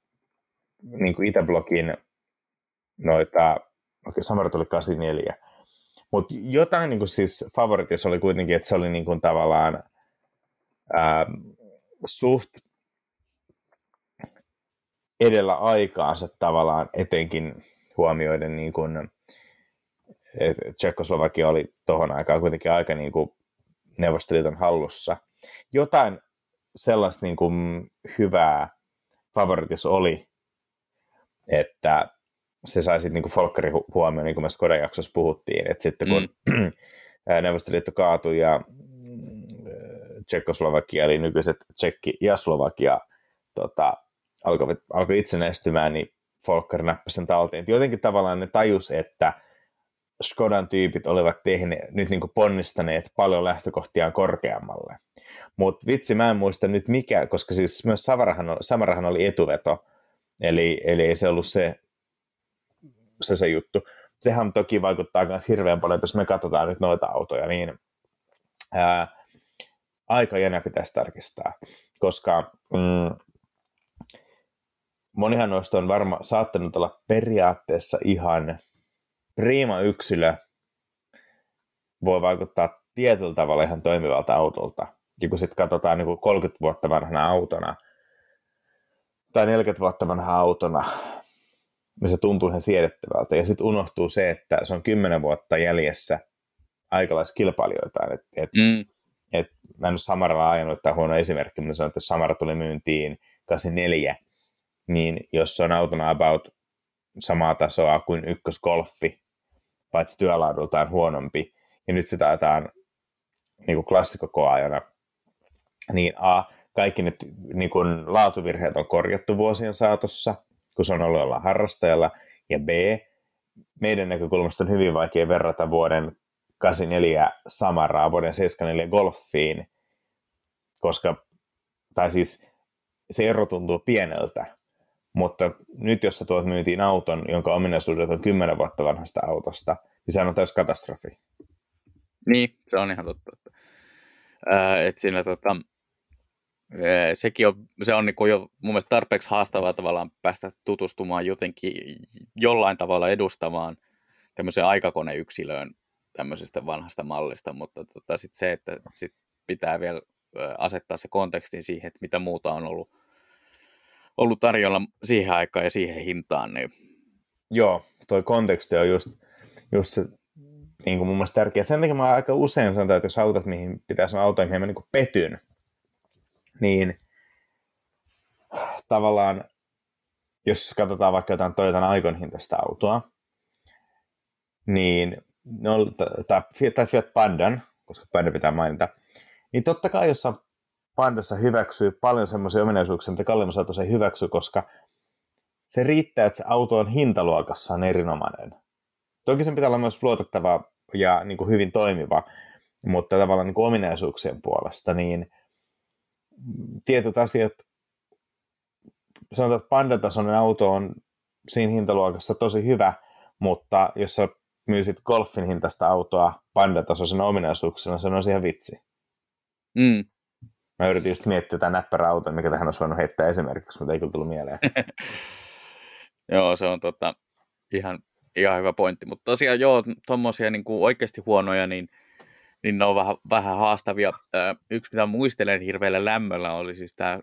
niin kuin Itäblokin noita, okei, Samara tuli kahdeksankymmentäneljä. Mutta jotain niin kuin siis Favoritissa oli kuitenkin, että se oli niin kuin tavallaan ää, suht edellä aikaansa tavallaan etenkin huomioiden niin kuin Tsekkoslovakia oli tohon aikaan kuitenkin aika niin kuin Neuvostoliiton hallussa. Jotain sellaista niin kuin hyvää Favoritissa oli, että se sai sitten niin folkkari huomioon, niin kuin me Škodan jaksossa puhuttiin, että sitten kun mm. Neuvostoliitto kaatui ja Tsekkoslovakia, eli nykyiset Tsekki ja Slovakia tota, alkoi, alkoi itsenäistymään, niin folkkari näppäsi sen talteen. Jotenkin tavallaan ne tajus, että Škodan tyypit olivat tehneet, nyt niin kuin ponnistaneet paljon lähtökohtiaan korkeammalle. Mutta vitsi, mä en muista nyt mikä, koska siis myös Samarahan oli, Samarahan oli etuveto, eli, eli ei se ollut se, se se juttu. Sehän toki vaikuttaa myös hirveän paljon, jos me katsotaan nyt noita autoja, niin ää, aikajana pitäisi tarkistaa, koska mm, monihan noista on varma saattanut olla periaatteessa ihan priima yksilö, voi vaikuttaa tietyllä tavalla ihan toimivalta autolta. Ja kun sitten katsotaan niin kuin kolmekymmentä vuotta vanhana autona tai neljäkymmentä vuotta vanhana autona, niin se tuntuu ihan siedettävältä. Ja sitten unohtuu se, että se on kymmenen vuotta jäljessä aikalaiskilpailijoitaan. Et, et, mm. et, mä en ole Samaralla ajanut, tämä huono esimerkki, mutta sanoin, että jos Samara tuli myyntiin kahdeksankymmentäneljä, niin jos se on autona about samaa tasoa kuin ykkösgolfi, paitsi työlaadultaan huonompi, ja nyt se taitaan niin kuin klassikkokoajana, niin a, kaikki ne niin kuin laatuvirheet on korjattu vuosien saatossa, kun se on ollut jollain harrastajalla, ja b, meidän näkökulmasta on hyvin vaikea verrata vuoden kahdeksankymmentäneljä Samaraa vuoden seitsemänkymmentäneljä Golfiin, koska, tai siis se ero tuntuu pieneltä, mutta nyt jos sä tuot myyntiin auton, jonka ominaisuudet on kymmenen vuotta vanhasta autosta, niin sehän on täysi katastrofi. Niin, se on ihan totta. Äh, että siinä tota, sekin on, se on niinku jo mun mielestä tarpeeksi haastavaa tavallaan päästä tutustumaan jotenkin jollain tavalla edustamaan tämmöiseen aikakoneyksilöön tämmöisestä vanhasta mallista, mutta tota, sitten se, että sit pitää vielä asettaa se kontekstin siihen, että mitä muuta on ollut ollut tarjolla siihen aikaan ja siihen hintaan. Niin. Joo, toi konteksti on just, just se niin kuin mun mielestä tärkeä. Sen takia mä aika usein sanon, että jos autot, mihin pitää sanoa autoihin, mihin mä niin kuin petyn, niin tavallaan, jos katsotaan vaikka jotain Toyotan Aikon hintaista autoa, niin, no, tai Fiat Pandan, koska Panda pitää mainita, niin totta kai jos on Pandassa hyväksyy paljon semmoisia ominaisuuksia, mitä kalliimmassa autossa ei hyväksy, koska se riittää, että se auto on hintaluokassa on erinomainen. Toki sen pitää olla myös luotettava ja niin kuin hyvin toimiva, mutta tavallaan niin kuin ominaisuuksien puolesta, niin tietyt asiat, sanotaan, että Panda-tasoinen auto on siinä hintaluokassa tosi hyvä, mutta jos sä myysit Golfin hintaista autoa Panda-tasoisena ominaisuuksena, se on ihan vitsi. Mm. Mä yritin just miettiä tämän näppärä auton, mikä tähän olisi voinut heittää esimerkiksi, mutta ei kyllä tullut mieleen. Joo, se on tota, ihan, ihan hyvä pointti. Mutta tosiaan joo, tuommoisia niin oikeasti huonoja, niin, niin ne on vähän, vähän haastavia. Ö, yksi, mitä muistelen hirveällä lämmöllä, oli siis tämä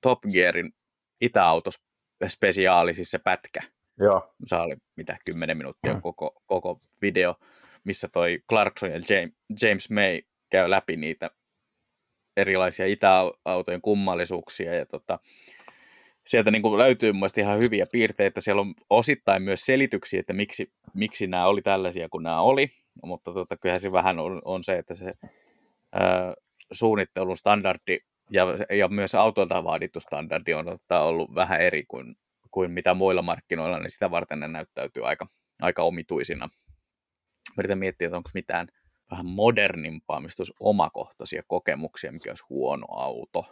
Top Gearin itäautospesiaali, siis se pätkä. Joo. Se oli mitä, kymmenen minuuttia mm. koko, koko video, missä toi Clarkson ja James, James May käy läpi niitä erilaisia itäautojen kummallisuuksia, ja tota, sieltä niin kuin löytyy mun mielestä ihan hyviä piirteitä. Siellä on osittain myös selityksiä, että miksi, miksi nämä oli tällaisia kuin nämä oli, mutta tota, kyllähän se vähän on, on se, että se ää, suunnittelun standardi ja, ja myös autoilta vaadittu standardi on tota, ollut vähän eri kuin, kuin mitä muilla markkinoilla, niin sitä varten ne näyttäytyy aika, aika omituisina. Mä yritän miettiä, että onko mitään vähän modernimpaa, mistä olisi omakohtaisia kokemuksia, mikä olisi huono auto.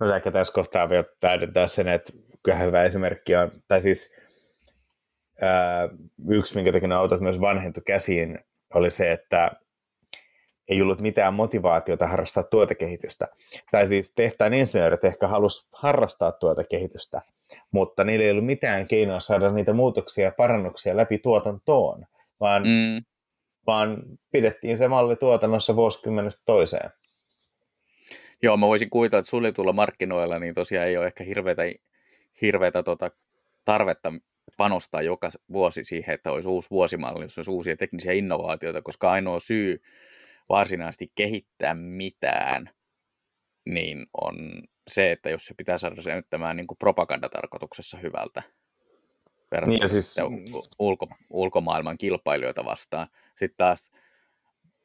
No ehkä tässä kohtaa vielä täydentää sen, että kyllähän hyvä esimerkki on, tai siis ää, yksi, minkä takia autot myös vanhentui käsiin, oli se, että ei ollut mitään motivaatiota harrastaa tuotekehitystä. Tai siis tehtaan insinöörit ehkä halusi harrastaa tuotekehitystä, mutta niillä ei ollut mitään keinoa saada niitä muutoksia ja parannuksia läpi tuotantoon, vaan, mm. vaan pidettiin se malli tuotannossa vuosikymmenestä toiseen. Joo, mä voisin kuvitella, että suljetulla markkinoilla niin tosiaan ei ole ehkä hirveätä, hirveätä tota tarvetta panostaa joka vuosi siihen, että olisi uusi vuosimalli, jos olisi uusia teknisiä innovaatioita, koska ainoa syy varsinaisesti kehittää mitään, niin on se, että jos se pitää saada se näyttämään niin kuin propagandatarkoituksessa hyvältä verrattuna niin siis ulko, ulkomaailman kilpailijoita vastaan. Sitten taas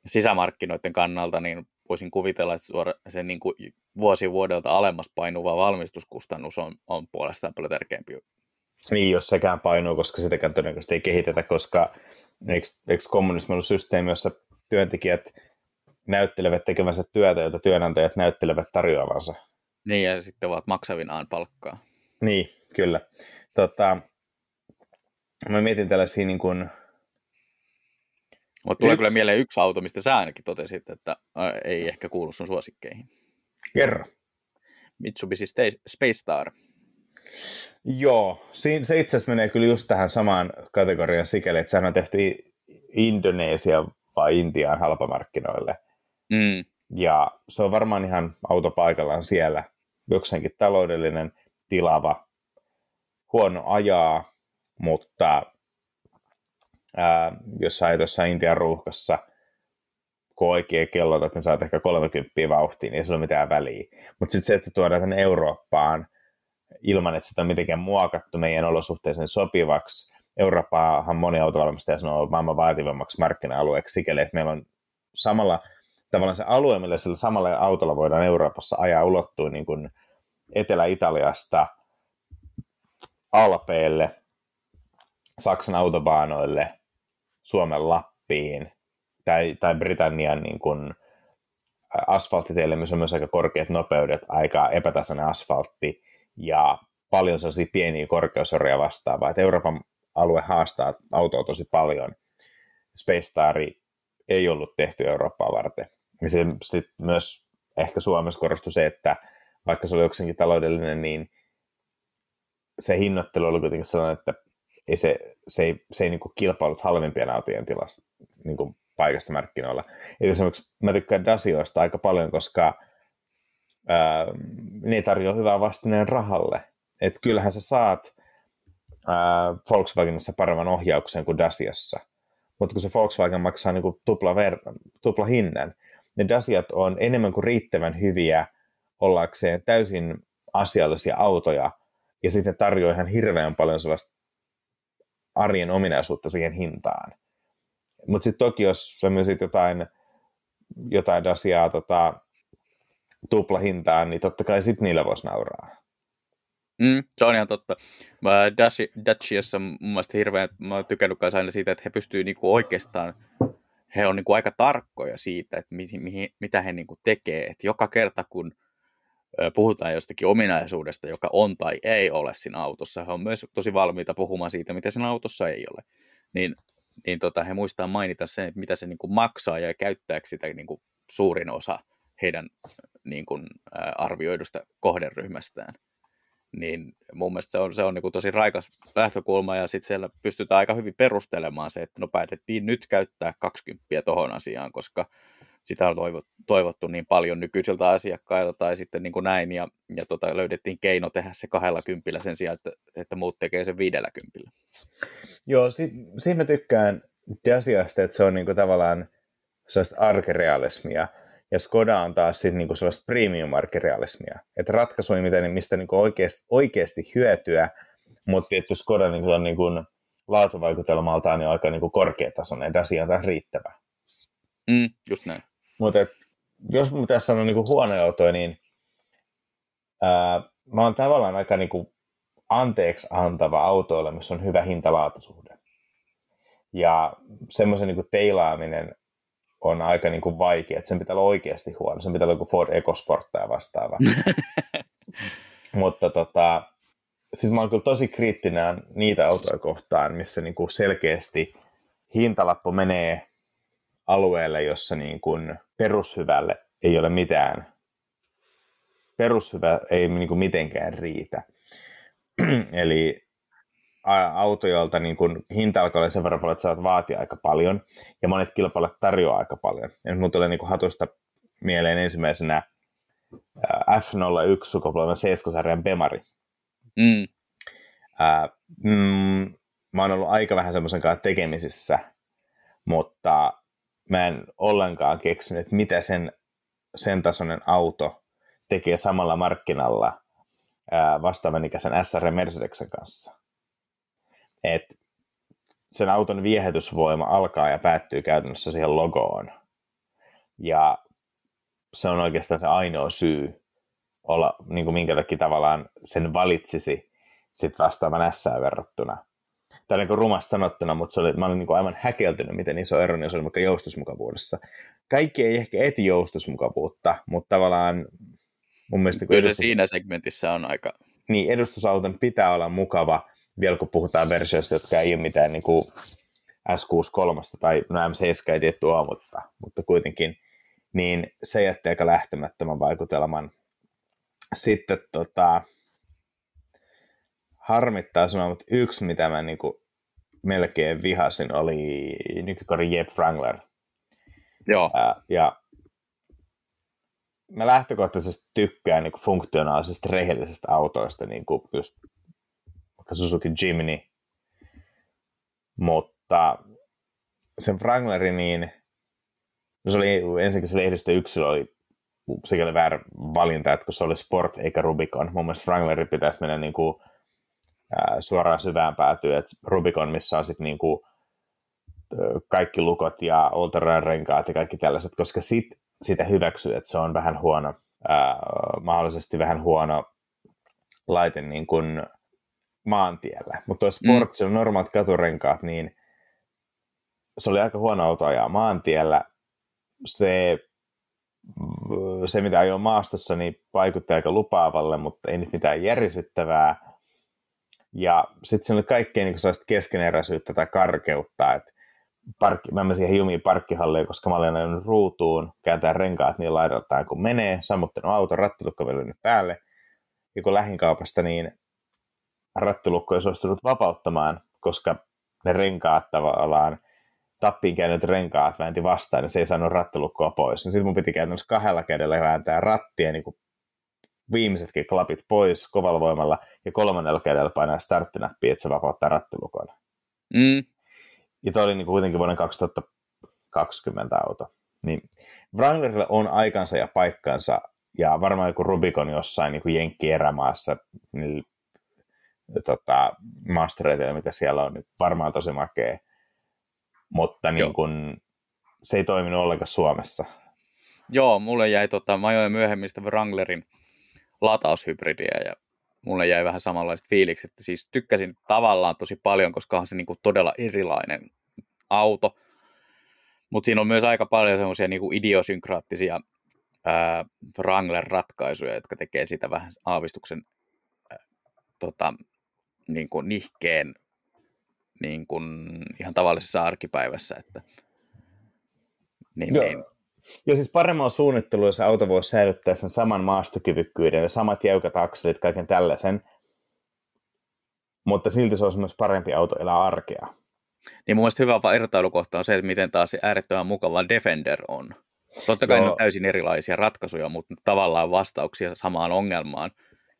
sisämarkkinoiden kannalta niin voisin kuvitella, että suora, se niin kuin vuosi vuodelta alemmas painuva valmistuskustannus on, on puolestaan paljon tärkeämpi. Niin, jos sekään painuu, koska sitäkään todennäköisesti ei kehitetä, koska eikö kommunismi ollut systeemi, jossa työntekijät näyttelevät tekemänsä työtä, jota työnantajat näyttelevät tarjoavansa. Niin, ja sitten ovat maksavinaan palkkaa. Niin, kyllä. Tota, mä mietin tällaisia niin kuin... Mutta tulee yksi... kyllä mieleen yksi auto, mistä sä ainakin totesit, että ei ehkä kuulu sun suosikkeihin. Kerro. Mitsubishi Space Star. Joo, se itse asiassa menee kyllä just tähän samaan kategoriaan sikäli, että sehän on tehty Indonesia vai Intiaan halpamarkkinoille. Mm. Ja se on varmaan ihan autopaikallaan siellä, jokseenkin taloudellinen, tilava, huono ajaa, mutta ää, jos ajat jossain Intian ruuhkassa, kun oikein kellota, että ne saat ehkä kolmekymmentä vauhtiin, niin ei sillä ole mitään väliä. Mutta sitten se, että tuodaan tänne Eurooppaan ilman, että sitä on mitenkään muokattu meidän olosuhteeseen sopivaksi. Eurooppaahan moni autovalmistaja sanoo maailman vaativammaksi markkina-alueeksi sikäli, että meillä on samalla tavallaan se alue, millä sillä samalla autolla voidaan Euroopassa ajaa, ulottuu niin kuin Etelä-Italiasta Alpeille, Saksan autobaanoille, Suomen Lappiin tai, tai Britannian niin kuin asfalttiteille, missä on myös aika korkeat nopeudet, aika epätasainen asfaltti ja paljon sellaisia pieniä korkeusoria vastaavaa. Että Euroopan alue haastaa autoa tosi paljon. Space Stari ei ollut tehty Eurooppaa varten. Ja se sitten myös ehkä Suomessa korostui se, että vaikka se oli jokseenkin taloudellinen, niin se hinnoittelu oli kuitenkin sellainen, että ei se, se ei, se ei niin kuin kilpailut halvimpien autojen tilasta, niin kuin paikasta markkinoilla. Et esimerkiksi mä tykkään Dacioista aika paljon, koska ää, ne tarjoaa hyvää vastineen rahalle. Et kyllähän sä saat Volkswagenissa paremman ohjauksen kuin Daciassa. Mutta kun se Volkswagen maksaa niin kuin tupla, ver- tupla hinnan, niin Daciat on enemmän kuin riittävän hyviä ollakseen täysin asiallisia autoja, ja sitten tarjoaa ihan hirveän paljon sellaista arjen ominaisuutta siihen hintaan. Mutta sitten toki, jos sä myisit jotain, jotain Daciaa tota, tupla hintaan, niin totta kai sitten niillä voisi nauraa. Mm, se on ihan totta. Daciassa mun mielestä hirveän, mä oon tykännyt aina siitä, että he pystyvät niinku oikeastaan, he on niinku aika tarkkoja siitä, että mi, mi, mitä he niinku tekee. Et joka kerta, kun puhutaan jostakin ominaisuudesta, joka on tai ei ole siinä autossa, he on myös tosi valmiita puhumaan siitä, mitä siinä autossa ei ole. Niin, niin tota, he muistaa mainita sen, että mitä se niinku maksaa ja käyttääkö sitä niinku suurin osa heidän niinku, arvioidusta kohderyhmästään. Niin mun mielestä se on, se on niin kuin tosi raikas lähtökulma, ja sitten siellä pystytään aika hyvin perustelemaan se, että no päätettiin nyt käyttää kaksikymmentä tohon asiaan, koska sitä on toivottu niin paljon nykyisiltä asiakkailta tai sitten niin kuin näin, ja, ja tota, löydettiin keino tehdä se kahdella kympillä sen sijaan, että, että muut tekee sen viidellä kympillä. Joo, si- siinä mä tykkään Daciasta, että se on niin kuin tavallaan sellaista arkirealismia. Ja Škoda on taas sitten niinku sellaista premium-markkirealismia. Että ratkaisuja, mitä, mistä niinku oikeasti, oikeasti hyötyä, mutta tietysti Škoda niinku on niinku laatuvaikutelmaltaan niin aika niinku korkeatasoinen, Dacia on taas riittävä. Mm, just näin. Mutta jos mä tässä sanon niinku huonoja autoja, niin ää, mä oon tavallaan aika niinku anteeksi antava autoilla, missä on hyvä hinta-laatusuhde. Ja semmoisen niinku teilaaminen on aika niin kuin vaikea, että sen pitää olla oikeasti huono. Sen pitää olla joku Ford EcoSport tai vastaava. Mutta tota, sitten mä oon kyllä tosi kriittinen niitä autoja kohtaan, missä niin kuin selkeästi hintalappu menee alueelle, jossa niin kuin perushyvälle ei ole mitään. Perushyvä ei niin kuin mitenkään riitä. Eli autojolta niin kun hinta alkaa olla sen verran paljon, että saat vaatia aika paljon, ja monet kilpailijat tarjoaa aika paljon. Ja nyt mun tulee niin hatusta mieleen ensimmäisenä F nolla yksi sukupolven seitsemän-sarjan Bemari. Mm. Äh, mm, mä oon ollut aika vähän semmoisen kanssa tekemisissä, mutta mä en ollenkaan keksinyt, että mitä sen, sen tasoinen auto tekee samalla markkinalla äh, vastaavan ikäisen S R Mercedesen kanssa. Että sen auton viehätysvoima alkaa ja päättyy käytännössä siihen logoon. Ja se on oikeastaan se ainoa syy olla, niin kuin minkä takia tavallaan sen valitsisi sit vastaavan S:ään verrattuna. Tämä on niin kuin rumasti sanottuna, mutta se oli, mä olin niin kuin aivan häkeltynyt, miten iso ero niin se oli vaikka joustusmukavuudessa. Kaikki ei ehkä eti joustusmukavuutta, mutta tavallaan mun mielestä... Kyllä edustus... se siinä segmentissä on aika... Niin, edustusauton pitää olla mukava... Vielä kun puhutaan versioista, jotka ei ole mitään niin kuin S kuusikymmentäkolme tai no M seitsemän ei tietty ole, mutta, mutta kuitenkin, niin se jätti aika lähtemättömän vaikutelman. Sitten tota, harmittaa sanoa, mutta yksi, mitä mä niin kuin melkein vihasin, oli nykykorin Jeep Wrangler. Joo. Ää, ja mä lähtökohtaisesti tykkään niin kuin funktionaalisista, rehellisistä autoista, niin kuin just Suzuki Jimny, mutta sen Wranglerin, niin se oli ensinnäkin se lehdistöyksilö oli sikäli väärä valinta, että kun se oli Sport eikä Rubicon. Mun mielestä Wranglerin pitäisi mennä niin kuin, äh, suoraan syvään päätyyn, että Rubicon, missä on sitten niin kuin, äh, kaikki lukot ja all-terrain renkaat ja kaikki tällaiset, koska sit sitä hyväksyy, että se on vähän huono, äh, mahdollisesti vähän huono laite niin kuin maantiellä, mutta tuo Sport, mm. se on normaalit katurenkaat, niin se oli aika huono auto ajaa maantiellä. Se, se mitä ajoi maastossa, niin vaikutti aika lupaavalle, mutta ei nyt mitään järisyttävää. Ja sitten siinä oli kaikkea niin sellaista keskeneräisyyttä tai karkeutta, että parkki, mä menin siihen jumiin parkkihalliin, koska mä olin ajanut ruutuun, kääntää renkaat niin laidaltaan kun menee, sammuttanut auton, rattilukko vetänyt päälle, ja kun lähinkaupasta, niin rattilukko ei suostunut vapauttamaan, koska ne renkaat tavallaan, tappiin käynyt renkaat väänti vastaan, niin se ei saanut rattilukkoa pois. Sitten mun piti käytännössä kahdella kädellä vääntää rattia, niin kuin viimeisetkin klapit pois kovalla voimalla, ja kolmannella kädellä painaa starttinappia, että se vapauttaa rattilukon. Mm. Ja toi oli niin kuitenkin vuoden kaksituhattakaksikymmentä auto. Niin Wranglerilla on aikansa ja paikkansa, ja varmaan joku Rubicon jossain niin kuin Jenkki-erämaassa, niin Tota, mastereita, mitä siellä on, niin varmaan tosi makea, mutta niin kun, se ei toiminut ollenkaan Suomessa. Joo, mulle jäi, tota, mä ajoin myöhemmin sitä Wranglerin lataushybridiä ja mulle jäi vähän samanlaiset fiilikset, että siis tykkäsin tavallaan tosi paljon, koska on se niin kuin todella erilainen auto, mutta siinä on myös aika paljon semmoisia niin kuin idiosynkraattisia ää, Wrangler-ratkaisuja, jotka tekee sitä vähän aavistuksen tota, niin kuin nihkeen niin kuin ihan tavallisessa arkipäivässä. Että, niin, joo. Niin. Joo, siis paremmalla suunnittelulla se auto voi säilyttää sen saman maastokyvykkyyden ja samat jäykät akselit, kaiken tällaisen, mutta silti se olisi myös parempi auto elää arkea. Niin mun mielestä hyvä vertailukohta on se, että miten taas se äärettömän mukava Defender on. Totta kai ne on täysin erilaisia ratkaisuja, mutta tavallaan vastauksia samaan ongelmaan.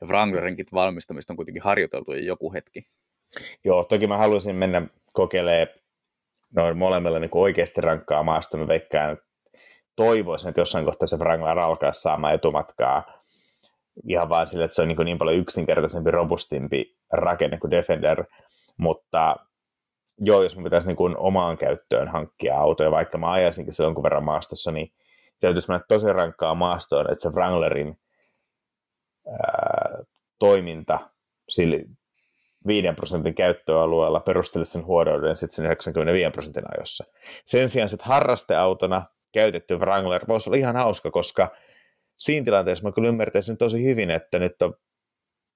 Ja Wranglerinkin valmistamista on kuitenkin harjoiteltu jo joku hetki. Joo, toki mä haluaisin mennä kokeilemaan noin molemmilla niin oikeasti rankkaa maasta. Mä veikkaan, toivoisin, että jossain kohtaa se Wrangler alkaa saamaan etumatkaa. Ihan vaan sille, että se on niin, niin paljon yksinkertaisempi, robustimpi rakenne kuin Defender. Mutta joo, jos mä pitäisi niin omaan käyttöön hankkia autoja, vaikka mä ajaisinkin se jonkun verran maastossa, niin täytyisi mennä tosi rankkaa maastoon, että se Wranglerin Ää, toiminta sillä viiden prosentin käyttöalueella perusteli sen huonouden sitten sen yhdeksänkymmentäviisi prosentin ajossa. Sen sijaan sitten harrasteautona käytetty Wrangler voisi olla ihan hauska, koska siinä tilanteessa mä kyllä ymmärtäisin tosi hyvin, että nyt on,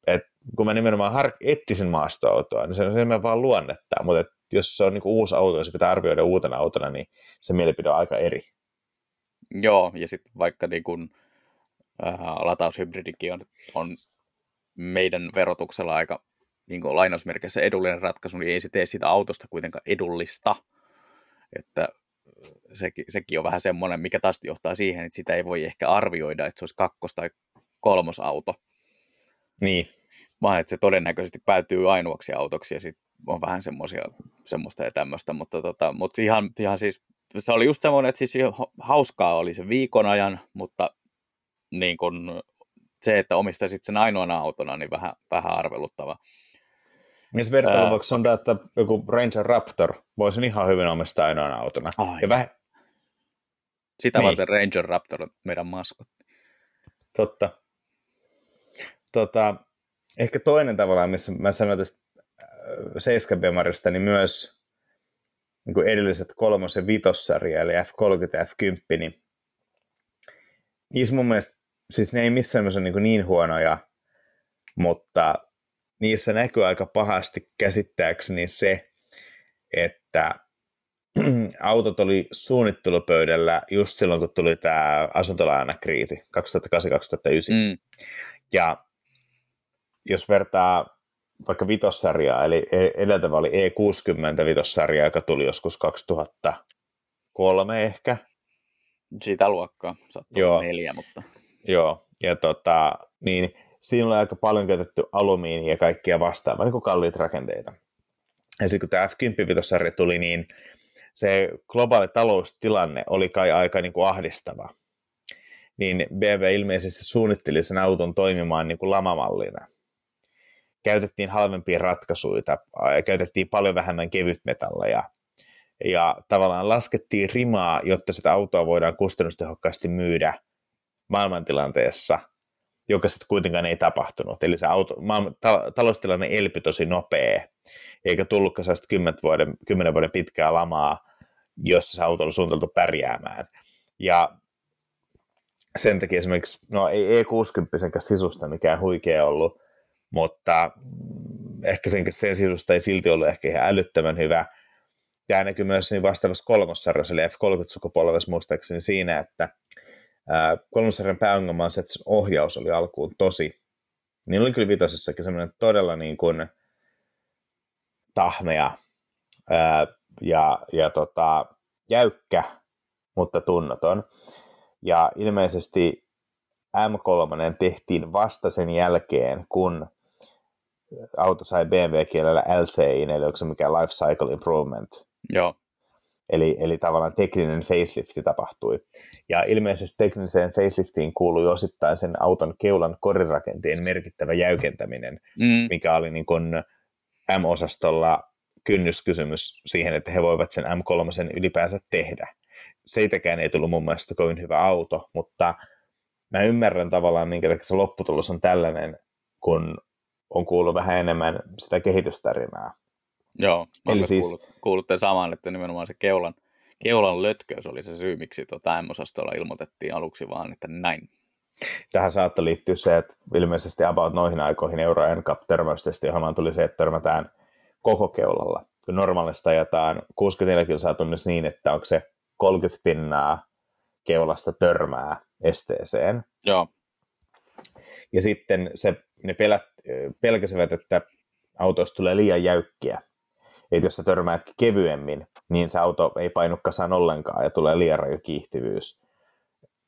että kun mä nimenomaan etsin maastoautoa, niin se on enemmän vaan luonnetta, mutta jos se on niin kuin uusi auto ja se pitää arvioida uutena autona, niin se mielipide on aika eri. Joo, ja sitten vaikka niin kun, äh, lataushybridikin on, on meidän verotuksella aika niin kun lainausmerkeissä edullinen ratkaisu, niin ei se tee siitä autosta kuitenkaan edullista, että sekin, sekin on vähän semmoinen, mikä taas johtaa siihen, että sitä ei voi ehkä arvioida, että se olisi kakkos- tai kolmosauto. Niin. Vaan että se todennäköisesti päätyy ainoaksi autoksi ja sitten on vähän semmoisia, semmoista ja tämmöistä, mutta, tota, mutta ihan, ihan siis se oli just semmoinen, että siis hauskaa oli se viikon ajan, mutta niin kun se, että omistaisit sen ainoana autona, niin vähän, vähän arveluttava. Missä vertailuvuoksi on tämä, että joku Ranger Raptor voisi ihan hyvin omistaa ainoana autona. Ja väh... Sitä niin. Varten Ranger Raptor on meidän maskotti. Totta. Tota, ehkä toinen tavallaan, missä mä sanoin tästä seitsemän-bemarista, niin myös niin kuin edelliset kolmos- ja vitossarja, eli F kolmekymmentä ja F kymmenen, niin niissä mun mielestä, siis ne ei missään mielessä niin, niin huonoja, mutta niissä näkyy aika pahasti käsittääkseni se, että autot oli suunnittelupöydällä just silloin, kun tuli tämä asuntolainakriisi kaksituhattakahdeksan kaksituhattayhdeksän. Mm. Ja jos vertaa vaikka vitossarjaa, eli edeltävä oli E kuusikymmentä vitossarjaa, joka tuli joskus kaksituhattakolme ehkä. Siitä luokkaa, sattuu neljä, mutta... Joo, ja tota, niin siinä oli aika paljon käytetty alumiinia ja kaikkia vastaavaa, niin kuin kalliita rakenteita. Ja sitten kun tämä F kymmenen-vitosarja tuli, niin se globaali taloustilanne oli kai aika niin kuin ahdistava. Niin B M W ilmeisesti suunnitteli sen auton toimimaan niin kuin lamamallina. Käytettiin halvempia ratkaisuja, käytettiin paljon vähemmän kevytmetalleja. Ja tavallaan laskettiin rimaa, jotta sitä autoa voidaan kustannustehokkaasti myydä maailmantilanteessa, joka sitten kuitenkaan ei tapahtunut. Eli se auto, maailman, ta, taloustilanne elpyi tosi nopea, eikä tullutkaan sellaista kymmenen vuoden, kymmenen vuoden pitkää lamaa, jossa se auto oli suunniteltu pärjäämään. Ja sen takia esimerkiksi, no ei E kuusikymmentä sisusta mikään huikea ollut, mutta ehkä sen, sen sisusta ei silti ollut ehkä ihan älyttömän hyvä. Tämä näkyy myös niin vastaavassa kolmossarjassa, eli F kolmekymmentä-sukupolvessa muistaakseni siinä, että kolmossarjan pääongelma on se, että sen ohjaus oli alkuun tosi. Niin oli kyllä vitosessakin semmoinen todella niin kuin tahmea ää, ja, ja tota, jäykkä, mutta tunnoton. Ja ilmeisesti M kolme tehtiin vasta sen jälkeen, kun auto sai B M W-kielellä L C I, eli onko se mikään life cycle improvement. Joo. Eli, eli tavallaan tekninen facelifti tapahtui. Ja ilmeisesti tekniseen faceliftiin kuului osittain sen auton keulan korirakenteen merkittävä jäykentäminen, mm. mikä oli niin kuin M-osastolla kynnyskysymys siihen, että he voivat sen M kolme ylipäänsä tehdä. Seitäkään ei tullut mun mielestä kovin hyvä auto, mutta mä ymmärrän tavallaan, minkä takia se lopputulos on tällainen, kun on kuullut vähän enemmän sitä kehitystarinaa. Joo, mä olen siis... kuullut, kuullut tämän saman, että nimenomaan se keulan, keulan lötköys oli se syy, miksi tuota M-osastolla ilmoitettiin aluksi vaan, että näin. Tähän saattaa liittyä se, että ilmeisesti about noihin aikoihin Euro NCAP törmäystestiohjelmaan tuli se, että törmätään koko keulalla. Normaalista ajataan kuusikymmentäneljä kilsaa tunnissa niin, että onko se kolmekymmentä pinnaa keulasta törmää esteeseen. Joo. Ja sitten se, ne pelät, pelkäsivät, että autoista tulee liian jäykkiä. Että jos sä törmäät kevyemmin, niin se auto ei painu kasaan ollenkaan ja tulee liian raju kiihtyvyys.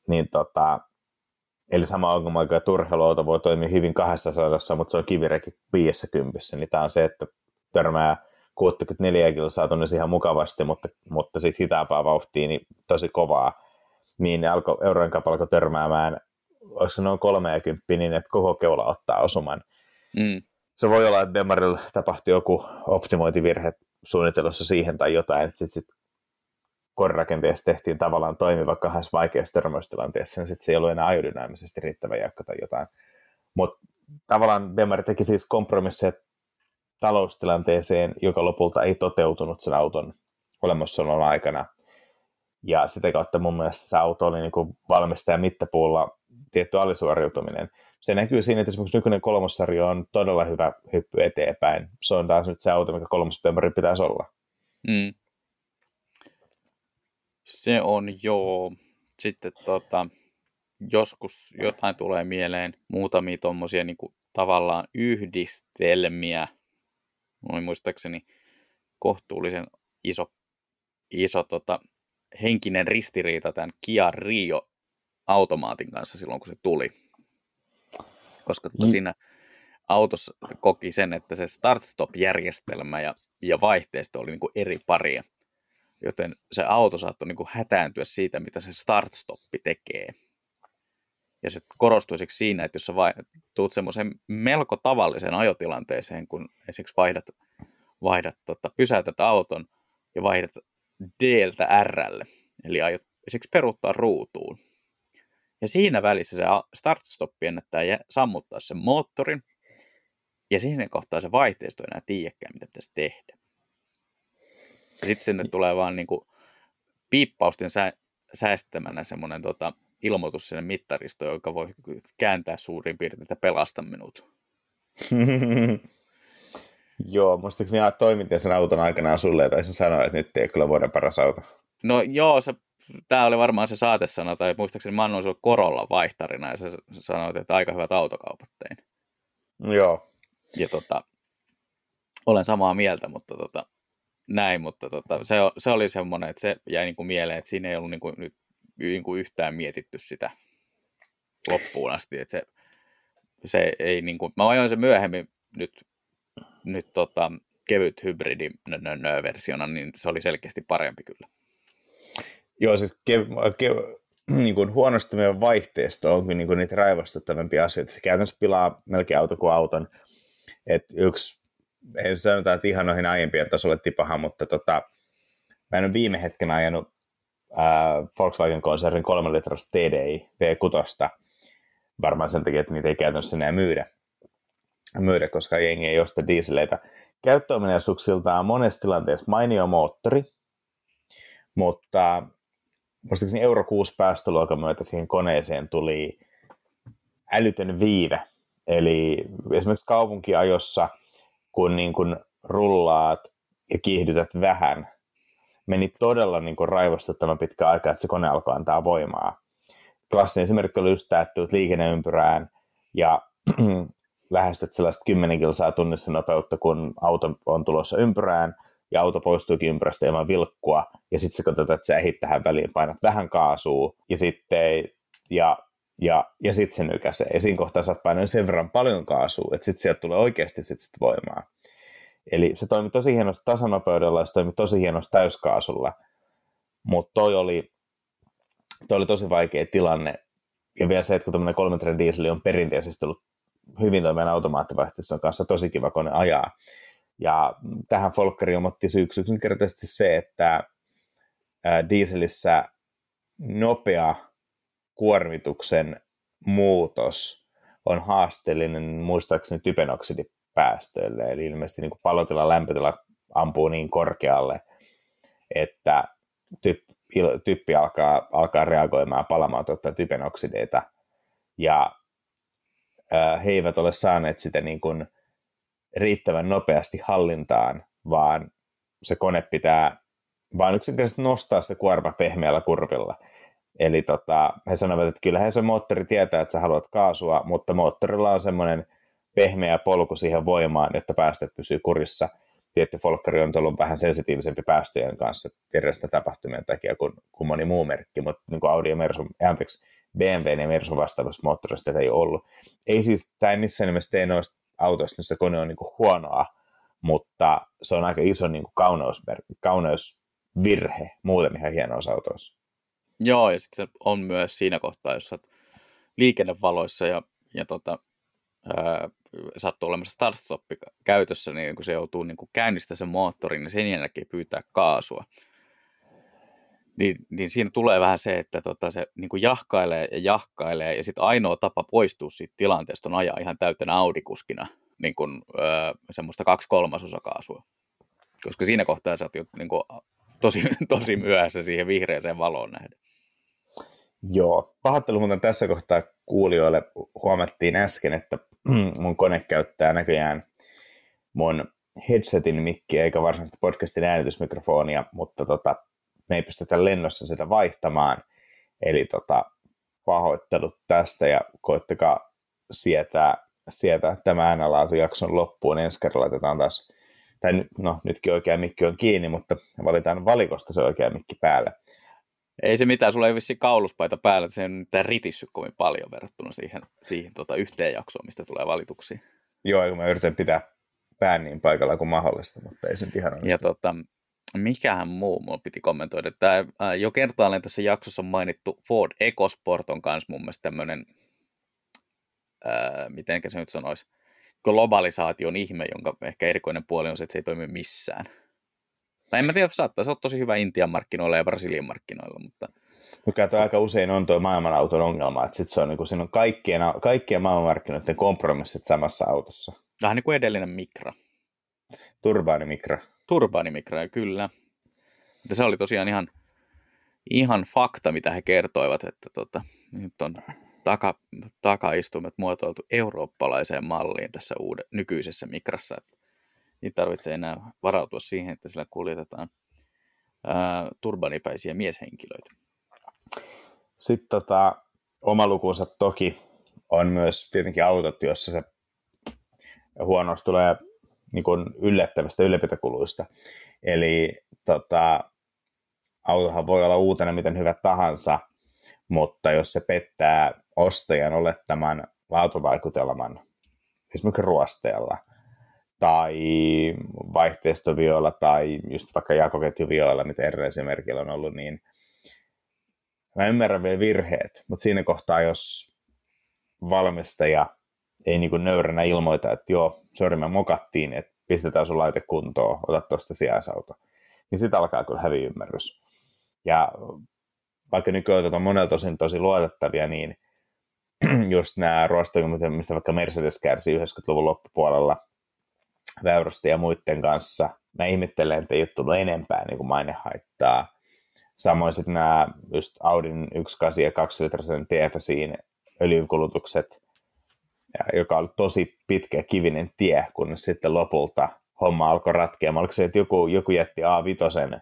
Niin tota, eli sama ongelma, joka turheiluauto voi toimia hyvin kahdessasadassa, mutta se on kivireki viisikymmentä. Niin tämä on se, että törmää kuusikymmentäneljä kilsaa tunnissa ihan mukavasti, mutta, mutta sitten hitaampaa vauhtia, niin tosi kovaa. Niin ne alko, Euro N C A P alkoi törmäämään, olisiko noin kolmekymmentä, niin että koko keula ottaa osuman. Mm. Se voi olla, että Bemarilla tapahtui joku optimointivirhe suunnittelussa siihen tai jotain, että sitten sit korirakenteessa tehtiin tavallaan toimiva kahdessa vaikeassa törmäystilanteessa, niin sitten se ei ollut enää ajodynaamisesti riittävän jäykkä tai jotain. Mutta tavallaan Bemari teki siis kompromisseja taloustilanteeseen, joka lopulta ei toteutunut sen auton olemassaolon aikana. ja sitä kautta mun mielestä se auto oli niin kuin valmistajan mittapuulla tietty alisuoriutuminen. Se näkyy siinä, että esimerkiksi nykyinen kolmossarja on todella hyvä hyppy eteenpäin. Se on taas nyt se auto, mikä kolmospemori pitäisi olla. Mm. Se on joo. Sitten tota, joskus jotain tulee mieleen, muutamia tuommoisia niin kuin tavallaan yhdistelmiä. Noin muistaakseni kohtuullisen iso, iso tota, henkinen ristiriita tämän Kia Rio-automaatin kanssa silloin, kun se tuli. Koska tota, mm. siinä autossa koki sen, että se start-stop-järjestelmä ja, ja vaihteisto oli niin kuin eri paria. Joten se auto saattoi niin kuin hätääntyä siitä, mitä se start-stoppi tekee. Ja se korostui siksi siinä, että jos sä vai, tuut semmoiseen melko tavalliseen ajotilanteeseen, kun esimerkiksi vaihdat, vaihdat tota, pysäytät auton ja vaihdat D:ltä R:lle, eli aiot esimerkiksi peruuttaa ruutuun. Ja siinä välissä se start-stoppi ennättää sammuttaa sen moottorin, ja siinä kohtaa se vaihteisto ei enää tiedäkään, mitä pitäisi tehdä. Ja sitten sinne tulee vaan niinku piippausten sä, säästämänä semmoinen tota, ilmoitus sinne mittaristoon, joka voi kääntää suurin piirtein, että pelasta minut. Joo, muistaakseni aina toimittiin sen auton aikanaan sulle, ja taisin sanoa, että nyt ei kyllä voida paras auto. No joo, se, tää oli varmaan se saatesana, tai muistaakseni mä annoin sulle Corolla vaihtarina, ja sä sanoit, että aika hyvät autokaupat tein. Joo. Ja tota, olen samaa mieltä, mutta tota, näin, mutta tota, se, se oli semmoinen, että se jäi niinku mieleen, että siinä ei ollut niinku, nyt, niinku yhtään mietitty sitä loppuun asti, että se, se ei niinku, mä ajoin sen myöhemmin nyt, nyt tota, kevyt hybridi versiona, niin se oli selkeästi parempi kyllä. Joo, siis kev- kev- niin kuin huonostuminen vaihteisto on niin kuin niitä raivastuttavampia asioita. Se käytännössä pilaa melkein auto kuin auton. Et yksi, ei sanota, että ihan noihin aiempien tasolle tipahan, mutta tota, mä en ole viime hetken ajanut ää, Volkswagen-konsernin kolme litrasta T D I V kuusi. Varmaan sen takia, että niitä ei käytännössä enää myydä, myydä koska jengi ei osta dieseleitä. Käyttöominaisuuksiltaan on monessa tilanteessa mainio moottori, mutta muistaakseni Euro kuusi päästöluokan myötä siihen koneeseen tuli älytön viive. Eli esimerkiksi kaupunkiajossa, kun niin kuin rullaat ja kiihdytät vähän, meni todella niin kuin raivostuttavan pitkä aika, että se kone alkoi antaa voimaa. Klassinen esimerkki oli just tämä, liikenneympyrään ja lähestyt sellaista kymmenen kilsaa tunnissa nopeutta, kun auto on tulossa ympyrään, ja auto poistuikin ympäristö ilman vilkkua, ja sitten sä katsotaan, että sä ehit tähän väliin, painat vähän kaasua, ja sitten ja, ja, ja sit se nykäsee. Ja siinä kohtaa sä oot painanut sen verran paljon kaasua, että sitten sieltä tulee oikeasti sit sit voimaa. Eli se toimi tosi hienosti tasanopeudella, ja se toimi tosi hienosti täyskaasulla, mutta toi oli, toi oli tosi vaikea tilanne. Ja vielä se, että kun tämmöinen kolmen litran diesel on perinteisesti ollut hyvin toimien automaattivaihtoehtoisen kanssa tosi kiva kone ajaa. Ja tähän Volkkari ilmoitti syyksi yksinkertaisesti se, että dieselissä nopea kuormituksen muutos on haasteellinen muistaakseni typenoksidipäästöille. Eli ilmeisesti niin kuin palotila, lämpötila ampuu niin korkealle, että typpi alkaa, alkaa reagoimaan palamaan tuottaa typenoksideita. Ja he eivät ole saaneet sitä niin kuin riittävän nopeasti hallintaan, vaan se kone pitää vaan yksinkertaisesti nostaa se kuorma pehmeällä kurvilla. Eli tota, he sanovat, että kyllähän se moottori tietää, että sä haluat kaasua, mutta moottorilla on semmoinen pehmeä polku siihen voimaan, jotta päästöt pysyy kurissa. Tietty Volkkari on ollut vähän sensitiivisempi päästöjen kanssa erästä tapahtumien takia kuin, kuin moni muu merkki, mutta niin kuin Audi ja Mersun, anteeksi, B M W:n ja Mersun vastaavassa moottorista ei ollut. Ei siis, tämä ei missään nimessä tee noista autoista, missä kone on niin kuin huonoa, mutta se on aika iso niin kuin kauneusmerkki, kauneusvirhe muuten ihan hienoissa autoissa. Joo, ja sitten on myös siinä kohtaa, jos olet liikennevaloissa ja, ja tota, ää, sattuu olemassa start-stoppi käytössä, niin kun se joutuu niin kuin käynnistämään sen moottorin, niin sen jälkeen pyytää kaasua. Niin, niin siinä tulee vähän se, että tota, se niin kuin jahkailee ja jahkailee, ja sitten ainoa tapa poistua siitä tilanteesta on ajaa ihan täytenä Audi-kuskina niin kuin, öö, semmoista kaksi kolmasosa kaasua. Koska siinä kohtaa sä oot niin kuin, tosi, tosi myöhässä siihen vihreäseen valoon nähden. Joo, pahoittelu muuten tässä kohtaa kuulijoille. Huomattiin äsken, että mun kone käyttää näköjään mun headsetin mikkiä eikä varsinaisesti podcastin äänitysmikrofonia, mutta tota, me ei pystytä lennossa sitä vaihtamaan. Eli tota, pahoittelut tästä ja koittakaa sietää, sietää tämä äänenlaatujakson loppuun. Ensi kerralla laitetaan taas, tai no nytkin oikea mikki on kiinni, mutta valitaan valikosta se oikea mikki päälle. Ei se mitään, sulla ei vissiin kauluspaita päällä, se on nyt ritissyt kovin paljon verrattuna siihen, siihen tota yhteen jaksoon, mistä tulee valituksia. Joo, kun mä yritän pitää pään niin paikalla kuin mahdollista, mutta ei sen ihan onnistu. Ja tota, mikähän muu mulla piti kommentoida. Tämä jo kertaalleen tässä jaksossa on mainittu Ford EcoSport on kanssa mun mielestä tämmöinen, ää, mitenkä se nyt sanoisi, globalisaation ihme, jonka ehkä erikoinen puoli on se, että se ei toimi missään. Tai en mä tiedä, saattaa se on tosi hyvä Intian markkinoilla ja Brasilian markkinoilla, mutta... Mikä toi aika usein on tuo maailmanauton ongelma, että sit se on, niin kun siinä on kaikkien, kaikkien maailmanmarkkinoiden kompromissit samassa autossa. Vähän niin kuin edellinen Micra. Turbaanimikra. Turbaanimikra, kyllä. Että se oli tosiaan ihan, ihan fakta, mitä he kertoivat, että tota, nyt on taka, takaistumet muotoiltu eurooppalaiseen malliin tässä uude, nykyisessä Micrassa, että niin tarvitsee enää varautua siihen, että sillä kuljetetaan ää, turbanipäisiä mieshenkilöitä. Sitten tota, oma lukunsa toki on myös tietenkin autot, joissa se huonous tulee niin kuin yllättävistä ylläpitokuluista. Eli tota, autohan voi olla uutena miten hyvä tahansa, mutta jos se pettää ostajan olettaman laatuvaikutelman, esimerkiksi ruosteella, tai vaihteistovioilla tai just vaikka jakoketjuvioilla, mitä erilaisia merkillä on ollut, niin mä ymmärrän vielä virheet, mutta siinä kohtaa, jos valmistaja ei niin kuin nöyränä ilmoita, että joo, sori, me mokattiin, että pistetään sun laite kuntoon, ota tuosta sijaisauto, niin sitten alkaa kyllä häviä ymmärrys. Ja vaikka nykyautot on monelta osin tosi luotettavia, niin just nämä ruostoimet, mistä vaikka Mercedes kärsii yhdeksänkymmentäluvun loppupuolella, Väyrystä ja muiden kanssa. Mä ihmettelen, että ei ole tullut enempää niin kuin mainehaittaa. Samoin sitten nämä just Audin yksi pilkku kahdeksan ja kaksilitraisen T F S:n öljynkulutukset, joka oli tosi pitkä kivinen tie, kunnes sitten lopulta homma alkoi ratkeamaan. Oliko se, että joku, joku jätti A viisi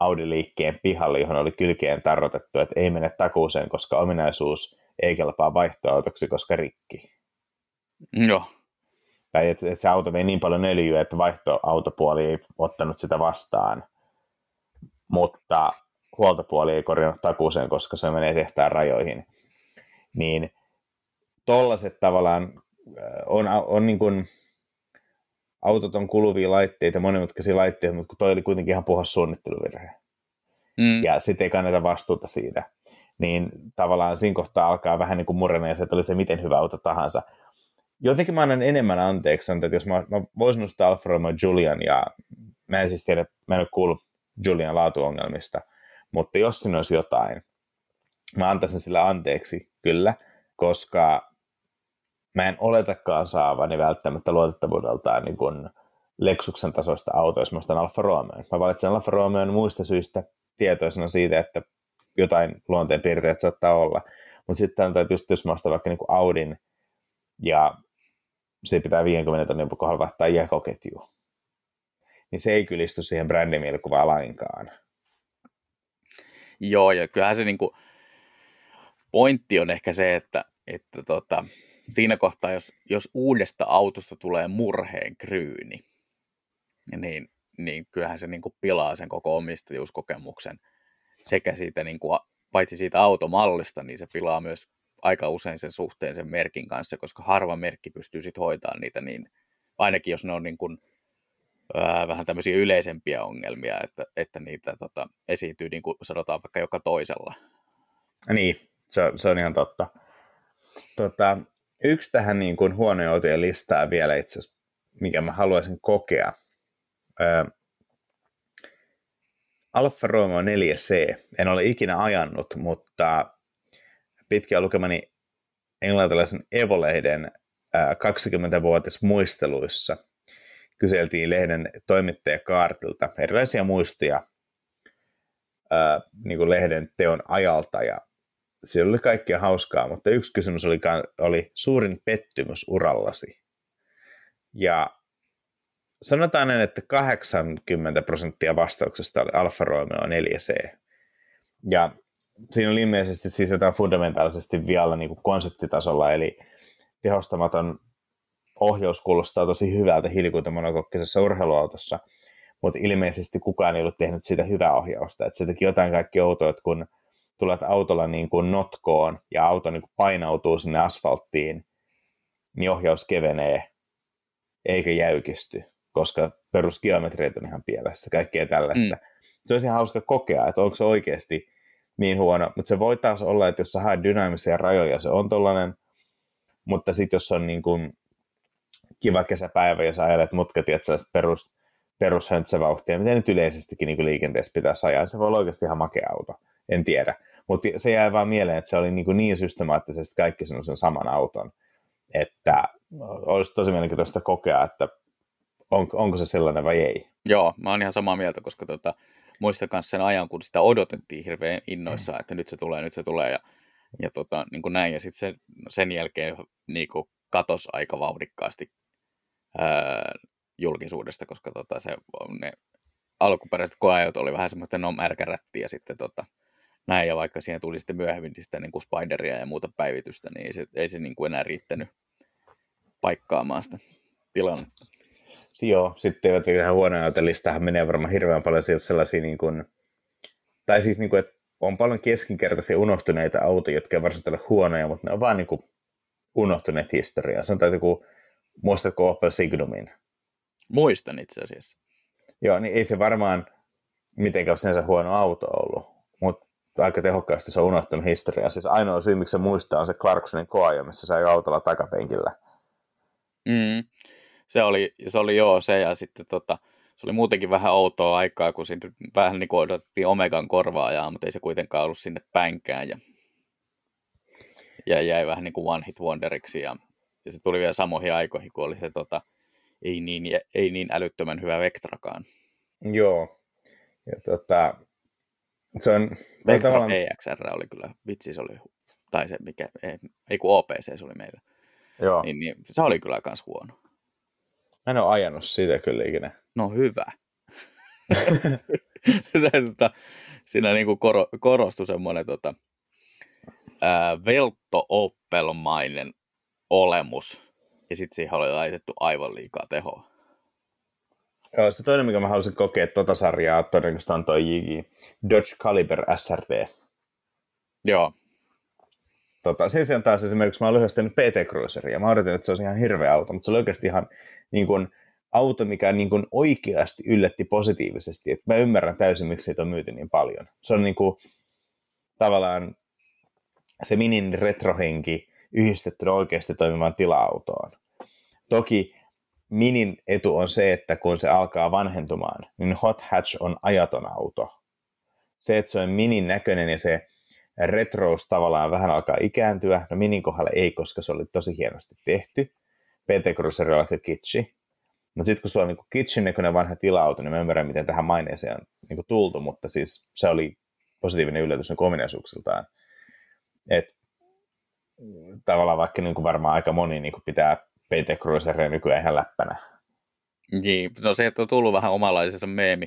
Audi-liikkeen pihalle, johon oli kylkeen tarrotettu, että ei mene takuuseen, koska ominaisuus ei kelpaa vaihtoautoksi, koska rikki. Joo. Tai että se auto vei niin paljon öljyä, että vaihtoautopuoli ei ottanut sitä vastaan, mutta huoltopuoli ei korjannut takuuseen, koska se menee tehtaan rajoihin. Niin tollaset tavallaan on, on niin kuin, autot on kuluvia laitteita, monimutkaisia laitteita, mutta toi oli kuitenkin ihan puhas suunnitteluvirhe. Mm. Ja sitten ei kannata vastuuta siitä. Niin tavallaan siinä kohtaa alkaa vähän niin kuin murenee se, että oli se miten hyvä auto tahansa. Jotenkin mä annan enemmän anteeksi, että jos mä, mä voisin nostaa Alfa Romeo Julian, ja mä en siis tiedä, mä en ole kuullut Julian laatuongelmista, mutta jos siinä olisi jotain, mä antaisin sillä anteeksi, kyllä, koska mä en oletakaan saavani välttämättä luotettavuudeltaan niin kuin Lexuksen tasoista autoa, jos mä ostan Alfa Romeon. Mä valitsen Alfa Romeon muista syistä tietoisena siitä, että jotain luonteenpiirteet saattaa olla, mutta sitten tietysti jos mä ostan vaikka niin kuin Audin, ja se pitää viisikymmentä tonnin kohdalla vaihtaa jakoketjua. Niin se ei kyllä istu siihen brändimielikuvaan lainkaan. Joo, ja kyllähän se niinku pointti on ehkä se, että, että tota, siinä kohtaa, jos, jos uudesta autosta tulee murheen kryyni, niin, niin kyllähän se niinku pilaa sen koko omistajuuskokemuksen. Sekä siitä, niinku, paitsi siitä automallista, niin se pilaa myös aika usein sen suhteen sen merkin kanssa, koska harva merkki pystyy sitten hoitamaan niitä, niin ainakin jos ne on niin kuin, ää, vähän tämmöisiä yleisempiä ongelmia, että, että niitä tota, esiintyy niin kuin sanotaan vaikka joka toisella. Niin, se, se on ihan totta. Tota, yksi tähän niin kuin huonojen autojen listaa vielä itse asiassa, mikä mä haluaisin kokea. Öö, Alfa Romeo neljä C, en ole ikinä ajanut, mutta pitkään lukemani englantilaisen Evo-lehden kaksikymmenvuotis muisteluissa kyseltiin lehden toimittaja Kaartilta erilaisia muistoja ää, niin kuin lehden teon ajalta ja siellä oli kaikkea hauskaa, mutta yksi kysymys oli, oli suurin pettymys urallasi. Ja sanotaan näin, että kahdeksankymmentä prosenttia vastauksesta oli Alfa Romeo neljä C. Ja siinä oli ilmeisesti siis jotain fundamentaalisesti vialla niin kuin konseptitasolla, eli tehostamaton ohjaus kuulostaa tosi hyvältä hiilikuitumonokokkisessa urheiluautossa, mutta ilmeisesti kukaan ei ollut tehnyt siitä hyvää ohjausta. Että se teki jotain kaikki outoa, että kun tulet autolla niin kuin notkoon ja auto niin kuin painautuu sinne asfalttiin, niin ohjaus kevenee eikä jäykisty, koska perusgeometriat on ihan pielessä, kaikkea tällaista. Mm. Se olisi ihan hauska kokea, että onko se oikeasti niin huono, mutta se voi taas olla, että jos sä haet dynaamisia rajoja, se on tollainen, mutta sitten jos on niin kuin kiva kesäpäivä, jos ajelet mutkatiet sellaista perus, perushöntsävauhtia, mitä nyt yleisestikin niin kuin liikenteessä pitäisi ajaa, se voi olla oikeasti ihan makea auto, en tiedä. Mutta se jäi vaan mieleen, että se oli niin, kuin niin systemaattisesti kaikki sen saman auton, että olisi tosi mielenkiintoista kokea, että on, onko se sellainen vai ei. Joo, mä oon ihan samaa mieltä, koska tota, muistan myös sen ajan, kun sitä odotettiin hirveän innoissaan, mm. että nyt se tulee, nyt se tulee ja, ja tota, niin kuin näin. Ja sitten sen, sen jälkeen niin kuin katosi aika vauhdikkaasti ää, julkisuudesta, koska tota, se, ne alkuperäiset koeajot oli vähän semmoinen no märkärätti ja sitten tota, näin. Ja vaikka siihen tuli sitten myöhemmin sitä niin kuin Spideria ja muuta päivitystä, niin ei se, ei se niin kuin enää riittänyt paikkaamaan sitä tilannetta. Joo, sitten eivät ihan huonoja ajoita listahan menee varmaan hirveän paljon sellaisia, niin kuin, tai siis niin kuin, että on paljon keskinkertaisia unohtuneita autoja, jotka ei varsinkin ole huonoja, mutta ne on vaan niin kuin unohtuneet historiaa. Sanotaan, että kun muistatko Opel Signumin? Muistan itse asiassa. Joo, niin ei se varmaan mitenkään sinänsä huono auto ollut, mutta aika tehokkaasti se on unohtunut historiaa. Siis ainoa syy, miksi se muistaa, on se Clarksonin koeajo, missä sai autolla takapenkillä. Mm. Se oli, se oli joo se ja sitten tota, se oli muutenkin vähän outoa aikaa, kun siinä vähän niin kuin odotettiin Omegan korvaajaa, mutta ei se kuitenkaan ollut sinne päinkään ja, ja jäi vähän niin kuin one hit wonderiksi ja, ja se tuli vielä samoihin aikoihin, kun oli se tota, ei, niin, ei niin älyttömän hyvä Vectrakaan. Joo, ja tota, se on... Vectra tavallaan... E X R oli kyllä, vitsi se oli, tai se mikä, ei, ei kun O P C se oli meillä, joo. Niin, niin, se oli kyllä kans huono. Mä en ole ajanut sitä kyllä ikinä. No hyvä. se, tota, siinä niinku koro, korostui semmoinen tota, ää, veltto-oppelmainen olemus. Ja sitten siihen oli laitettu aivan liikaa tehoa. Joo, se toinen, mikä mä halusin kokea tota sarjaa, todennäköisesti on toi Jigi. Dodge Caliber S R V. Joo. Tota, sen sijaan taas esimerkiksi mä oon lyhyesti tehnyt P T Cruiseria. Mä odotin, että se olisi ihan hirveä auto, mutta se oli oikeasti ihan niin kuin auto, mikä niin kuin oikeasti yllätti positiivisesti. Et mä ymmärrän täysin, miksi siitä on myyty niin paljon. Se on niin kuin tavallaan se Minin retrohenki yhdistettynä oikeasti toimimaan tila-autoon. Toki Minin etu on se, että kun se alkaa vanhentumaan, niin hot hatch on ajaton auto. Se, että se on Minin näköinen ja se retrous tavallaan vähän alkaa ikääntyä. No Minin kohdalla ei, koska se oli tosi hienosti tehty. P T Cruiser on aika kitsi. Mutta sitten kun sulla on niinku kitsin näköinen vanha tila-auto, niin mä ymmärrän, miten tähän maineeseen on niinku tultu, mutta siis se oli positiivinen yllätys niinku ominaisuuksiltaan. Et tavallaan vaikka niinku varmaan aika moni niinku pitää P T Cruiseria nykyään ihan läppänä. Niin, no se on tullut vähän omanlaisensa meemi.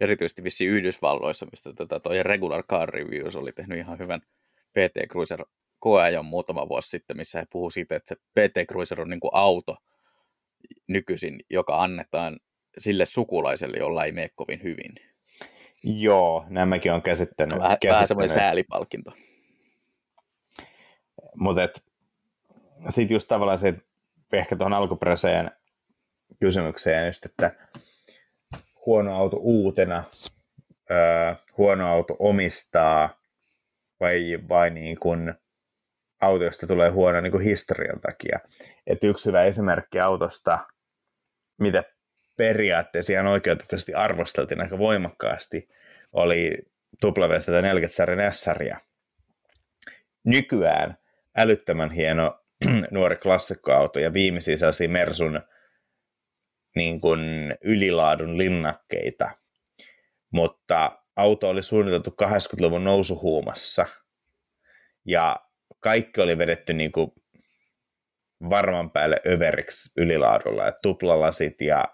Erityisesti vissiin Yhdysvalloissa, mistä tuo tota, Regular Car Reviews oli tehnyt ihan hyvän P T Cruiser koeajon muutama vuosi sitten, missä he puhuu siitä, että se P T Cruiser on niin kuin auto nykyisin, joka annetaan sille sukulaiselle, jolla ei mene kovin hyvin. Joo, nämäkin on käsittänyt. Vähän, käsittänyt. Vähän semmoinen säälipalkinto. Mutta sitten just tavallaan se, ehkä tuohon alkuperäiseen kysymykseen just, että huono auto uutena, öö, huono auto omistaa, vai, vai niin kuin auto, josta tulee huono niin kuin historian takia. Et yksi hyvä esimerkki autosta, mitä periaatteessa ihan oikeutetusti arvosteltiin aika voimakkaasti, oli W sata neljäkymmentä-sarjan S-sarja. Nykyään älyttömän hieno nuori klassikkoauto ja viimeisiä sellaisia Mersun niin kuin ylilaadun linnakkeita, mutta auto oli suunniteltu kahdeksankymmentäluvun nousuhuumassa ja kaikki oli vedetty niin kuin varman päälle överiksi ylilaadulla ja tuplalasit ja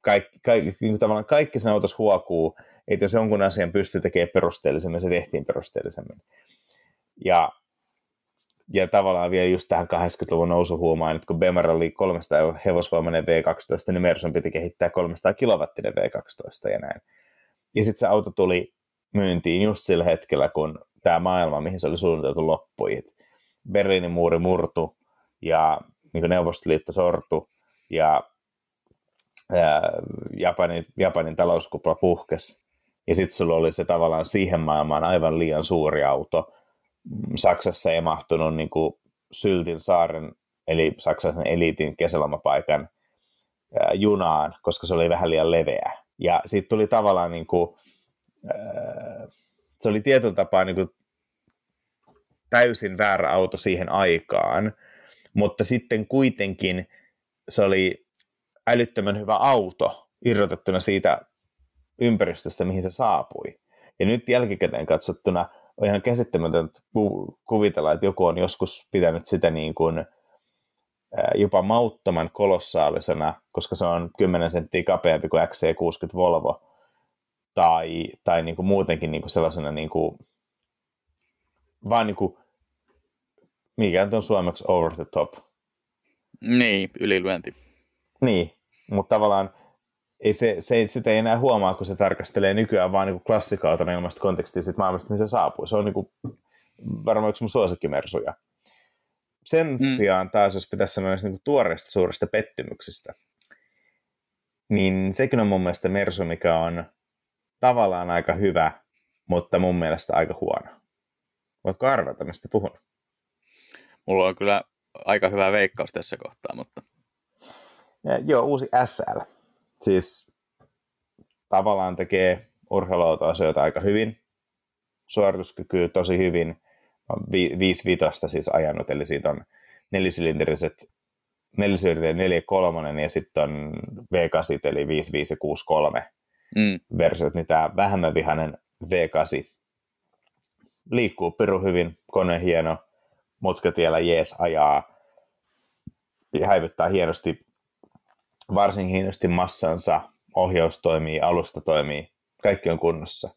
kaikki, kaikki, niin kuin tavallaan kaikki sen autossa huokuu, että jos jonkun asian pystyy tekemään perusteellisemmin, se tehtiin perusteellisemmin. Ja, ja tavallaan vielä just tähän kahdeksankymmentäluvun nousuhuumaan, että kun B M W oli kolmesataa hevosvoimainen V kaksitoista, niin Mersun piti kehittää kolmesataa kilowattinen V kaksitoista ja näin. Ja sitten se auto tuli myyntiin just sillä hetkellä, kun tämä maailma, mihin se oli suunniteltu, loppui. Berliinin muuri murtu ja niin Neuvostoliitto sortu ja ää, Japanin, Japanin talouskupla puhkesi. Ja sitten sulla oli se tavallaan siihen maailmaan aivan liian suuri auto. Saksassa ei mahtunut niin kuin Syltin saaren, eli saksalaisen eliitin kesälomapaikan ää, junaan, koska se oli vähän liian leveä. Ja siitä tuli tavallaan, niin kuin, se oli tietyllä tapaa niin kuin täysin väärä auto siihen aikaan, mutta sitten kuitenkin se oli älyttömän hyvä auto irrotettuna siitä ympäristöstä, mihin se saapui. Ja nyt jälkikäteen katsottuna on ihan käsittämätöntä kuvitella, että joku on joskus pitänyt sitä niin kuin jopa mauttoman kolossaalisena, koska se on kymmenen senttiä kapeampi kuin X C kuusikymmentä Volvo, tai, tai niin kuin muutenkin niin kuin sellaisena, niin kuin, vaan niin kuin, mikä on suomeksi over the top. Niin, ylilyönti. Niin, mutta tavallaan ei se, se, sitä ei enää huomaa, kun se tarkastelee nykyään vaan niin kuin klassikauton ilmaista kontekstia siitä maailmasta, mihin se saapuu. Se on niin kuin, varmaan yksi mun suosikkimersuja. Sen mm. sijaan taas, jos pitäisi sanoa niin tuoreista suurista pettymyksistä, niin sekin on mun mielestä Mersu, mikä on tavallaan aika hyvä, mutta mun mielestä aika huono. Voitko arvata, mistä puhun? Mulla on kyllä aika hyvä veikkaus tässä kohtaa, mutta... Ja, joo, uusi S L. Siis tavallaan tekee urheiluautoasioita aika hyvin, suorituskykyä tosi hyvin. viisi vitosta siis ajanut, eli siitä on nelisilinderiset, nelisylinderiset neljä kolme ja sitten on V kahdeksan, eli viisi viisi kuusi kolme mm. versiot, niin tämä vähemmän vihainen V kahdeksan liikkuu pirun hyvin, kone hieno, mutkatiellä jees ajaa, häivyttää hienosti, varsin hienosti massansa, ohjaus toimii, alusta toimii, kaikki on kunnossa.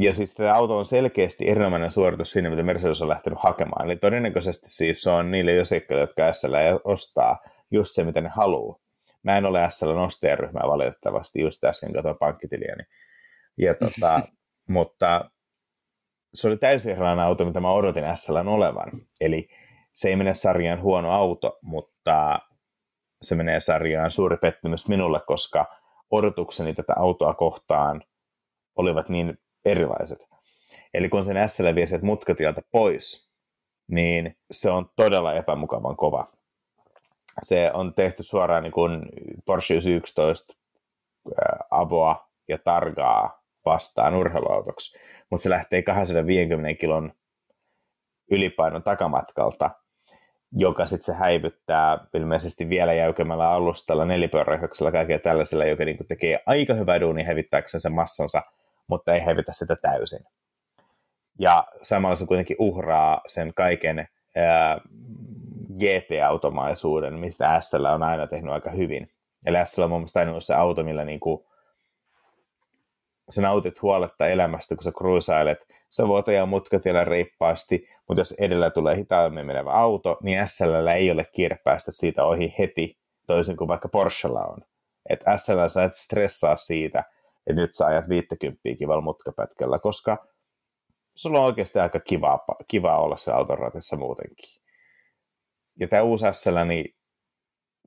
Ja siis tämä auto on selkeästi erinomainen suoritus siinä, mitä Mercedes on lähtenyt hakemaan. Eli todennäköisesti siis se on niille josikkoille, jotka S L ostaa, just se, mitä ne haluaa. Mä en ole S L ostajaryhmää valitettavasti, just äsken katsoin pankkitiliäni. Ja tota, mutta se oli täysin erilainen auto, mitä mä odotin S L:n olevan. Eli se ei mene sarjaan huono auto, mutta se menee sarjaan suuri pettymys minulle, koska odotukseni tätä autoa kohtaan olivat niin erilaiset. Eli kun sen S L vie sieltä mutkatieltä pois, niin se on todella epämukavan kova. Se on tehty suoraan niin kuin Porsche yhdeksänsataayksitoista Avoa ja Targaa vastaan urheiluautoksi, mutta se lähtee kaksisataaviisikymmentä kilon ylipainon takamatkalta, joka sitten se häivyttää ilmeisesti vielä jäykemmällä alustalla, nelipyörähdyksellä, kaikkea tällaisella, joka niin kuin tekee aika hyvää duunia hävittääkseen sen massansa, mutta ei hävitä sitä täysin. Ja samalla se kuitenkin uhraa sen kaiken ää, G T-automaisuuden, mistä S L on aina tehnyt aika hyvin. Eli S L on mun mielestä aina ollut se auto, millä niinku, sä nautit huoletta elämästä, kun sä cruisailet. Sä voit ajaa mutkatiellä reippaasti, mutta jos edellä tulee hitaammin menevä auto, niin S L ei ole kiire päästä siitä ohi heti, toisin kuin vaikka Porschella on. Että S L sä et stressaa siitä, että nyt sä ajat viittäkymppiä kivalla mutkapätkällä, koska sulla on oikeasti aika kivaa, kivaa olla se autoratissa muutenkin. Ja tämä uusi S L, niin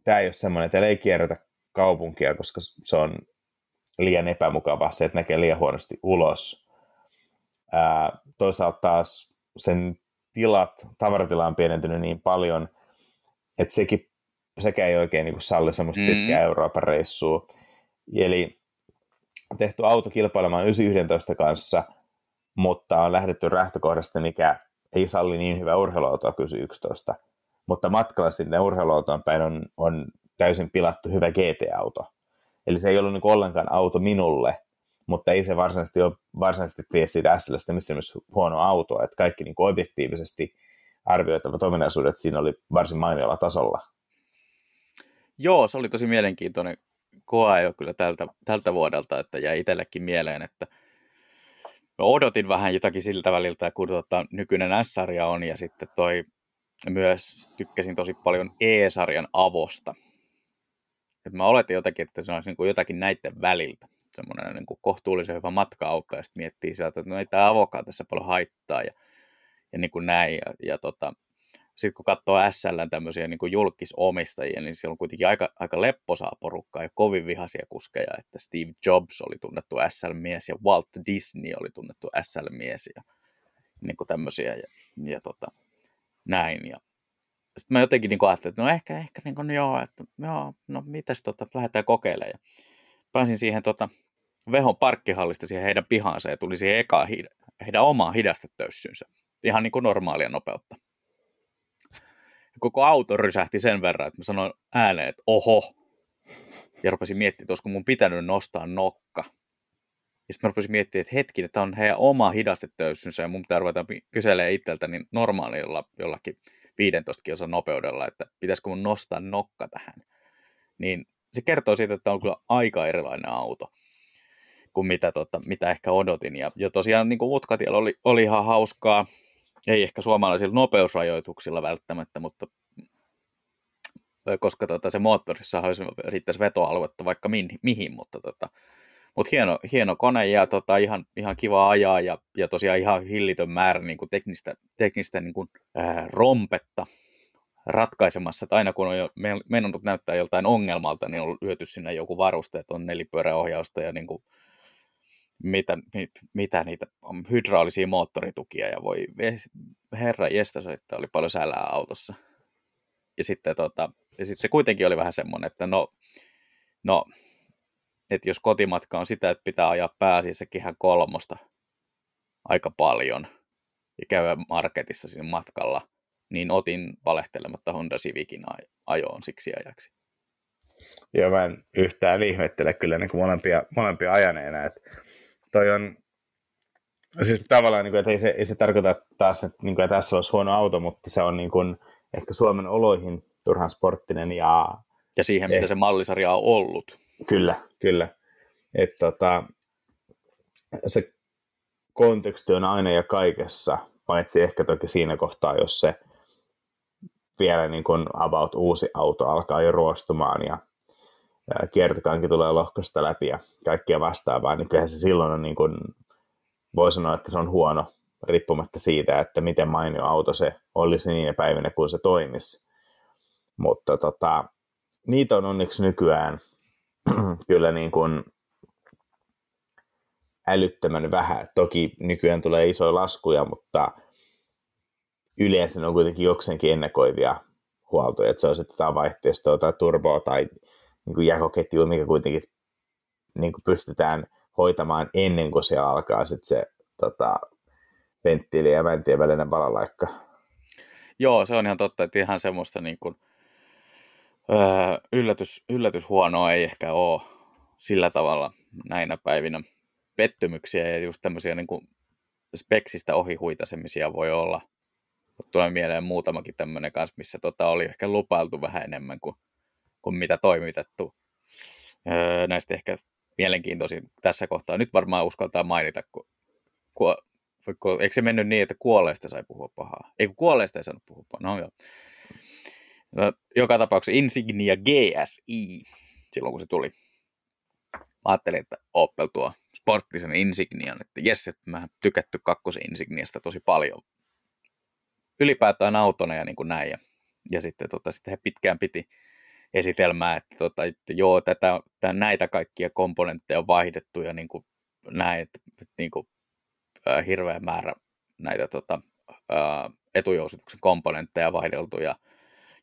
tämä ei ole semmoinen, että ei kierrätä kaupunkia, koska se on liian epämukavaa, se, että näkee liian huonosti ulos. Ää, toisaalta taas sen tilat, tavaratila on pienentynyt niin paljon, että sekin, sekä ei oikein niin salli semmoista mm. pitkää Euroopan reissua. Eli tehty auto kilpailemaan yhdeksänsataayksitoista kanssa, mutta on lähdetty lähtökohdasta, mikä ei salli niin hyvää urheiluautoa kuin yhdeksänsataayksitoista. Mutta matkalla sinne urheiluautoon päin on, on täysin pilattu hyvä G T-auto. Eli se ei ollut niin ollenkaan auto minulle, mutta ei se varsinaisesti ole, varsinaisesti tee siitä SLstä missään myös huono autoa, että kaikki niin kuin objektiivisesti arvioitavat ominaisuudet siinä oli varsin mainiolla tasolla. Joo, se oli tosi mielenkiintoinen koe jo kyllä tältä, tältä vuodelta, että jäi itsellekin mieleen, että odotin vähän jotakin siltä väliltä, kun tota, nykyinen S-sarja on, ja sitten toi myös tykkäsin tosi paljon E-sarjan avosta. Et mä oletin jotakin, että se olisi niin kuin jotakin näiden väliltä, semmoinen niin kuin kohtuullisen hyvä matka-auto, ja sitten miettii sieltä, että no ei tämä avokaan tässä paljon haittaa, ja, ja niin kuin näin, ja, ja tota, sitten kun katsoo S L:n tämmöisiä niin kuin julkisomistajia, niin siellä on kuitenkin aika, aika lepposaa porukkaa ja kovin vihaisia kuskeja, että Steve Jobs oli tunnettu S L-mies ja Walt Disney oli tunnettu S L-mies ja niin kuin tämmöisiä ja, ja tota, näin. Ja sitten mä jotenkin niin kuin ajattelin, että no ehkä, ehkä niin kuin, joo, että joo, no mitäs tota, lähdetään kokeilemaan. Ja pääsin siihen tota, Vehon parkkihallista siihen heidän pihansa ja tuli siihen ekaan heidän omaan hidastetöyssyynsä. Ihan niin kuin normaalia nopeutta. Koko auto rysähti sen verran, että mä sanoin ääneen, että oho. Ja rupesin miettimään, että olisiko mun pitänyt nostaa nokka. Ja sitten mä rupesin miettimään, että hetkinen, tämä on heidän oma hidastetöyssynsä ja mun pitää ruveta kyselemään itseltäni normaalilla jollakin viisitoista kilsan nopeudella, että pitäisikö mun nostaa nokka tähän. Niin se kertoo siitä, että on kyllä aika erilainen auto kuin mitä, tota, mitä ehkä odotin. Ja, ja tosiaan niin kuin mutkatiellä oli, oli ihan hauskaa. Ei ehkä suomalaisilla nopeusrajoituksilla välttämättä, mutta koska tota, se moottorissa riittäisi vetoaluetta vaikka min, mihin, mutta, tota, mutta hieno, hieno kone ja tota, ihan, ihan kiva ajaa ja, ja tosiaan ihan hillitön määrä niin kuin teknistä, teknistä niin kuin, ää, rompetta ratkaisemassa. Että aina kun on jo mennyt näyttää joltain ongelmalta, niin on lyöty sinne joku varusteet, on nelipyöräohjausta ja niin kuin, Mitä, mit, mitä niitä on, hydraulisia moottoritukia ja voi herra jestas, että oli paljon sälää autossa. Ja sitten, tota, ja sitten se kuitenkin oli vähän semmoinen, että no, no että jos kotimatka on sitä, että pitää ajaa pääasiassa Kehän kolmosta aika paljon ja käydä marketissa siinä matkalla, niin otin valehtelematta Honda Civicin ajoon siksi ajaksi. Joo, mä en yhtään ihmettele kyllä niin kuin molempia, molempia ajaneena, että toi on, siis tavallaan, että ei se, ei se tarkoita taas, että tässä olisi huono auto, mutta se on niin kuin ehkä Suomen oloihin turhan sporttinen. Ja, ja siihen, eh... mitä se mallisarja on ollut. Kyllä, kyllä. Että tota, se konteksti on aina ja kaikessa, paitsi ehkä toki siinä kohtaa, jos se vielä niin kuin about uusi auto alkaa jo ruostumaan ja kiertokanki tulee lohkosta läpi ja kaikkia vastaavaa, niin kyllähän se silloin on niin kuin, voi sanoa, että se on huono, riippumatta siitä, että miten mainio auto se olisi niinä päivinä, kun se toimisi. Mutta tota, niitä on onneksi nykyään kyllä niin kuin älyttömän vähän. Toki nykyään tulee isoja laskuja, mutta yleensä ne on kuitenkin jokseenkin ennakoivia huoltoja, että se on sitten jotain vaihteistoa tai turboa tai niin kuin jakoketju, mikä kuitenkin niin kuin pystytään hoitamaan ennen kuin se alkaa sitten se tota, venttiili ja väntien välinen valalaikka. Joo, se on ihan totta, että ihan semmoista niin kuin, öö, yllätys, yllätyshuonoa ei ehkä ole sillä tavalla näinä päivinä. Pettymyksiä ja just tämmöisiä niin kuin speksistä ohihuitasemisia voi olla. Tulee mieleen muutamakin tämmöinen kanssa, missä tota, oli ehkä lupailtu vähän enemmän kuin kuin mitä toimitettu. Öö, näistä ehkä mielenkiintoisin tässä kohtaa. Nyt varmaan uskaltaa mainita, kun, kun, kun eikö se mennyt niin, että kuolleista sai puhua pahaa? Ei, kun kuolleista ei saanut puhua pahaa. No, joo. No, joka tapauksessa Insignia G S I, silloin kun se tuli. Mä ajattelin, että Opel tuo sporttisen Insignian, että jes, että mä tykätty kakkosen Insigniasta tosi paljon. Ylipäätään autona ja niin kuin näin. Ja, ja sitten, tota, sitten he pitkään piti esitelmää, että, tota, että joo, tätä, tätä, näitä kaikkia komponentteja on vaihdettu ja niin kuin näin, että niin kuin, äh, hirveä määrä näitä tota, äh, etujousituksen komponentteja vaihdeltu ja,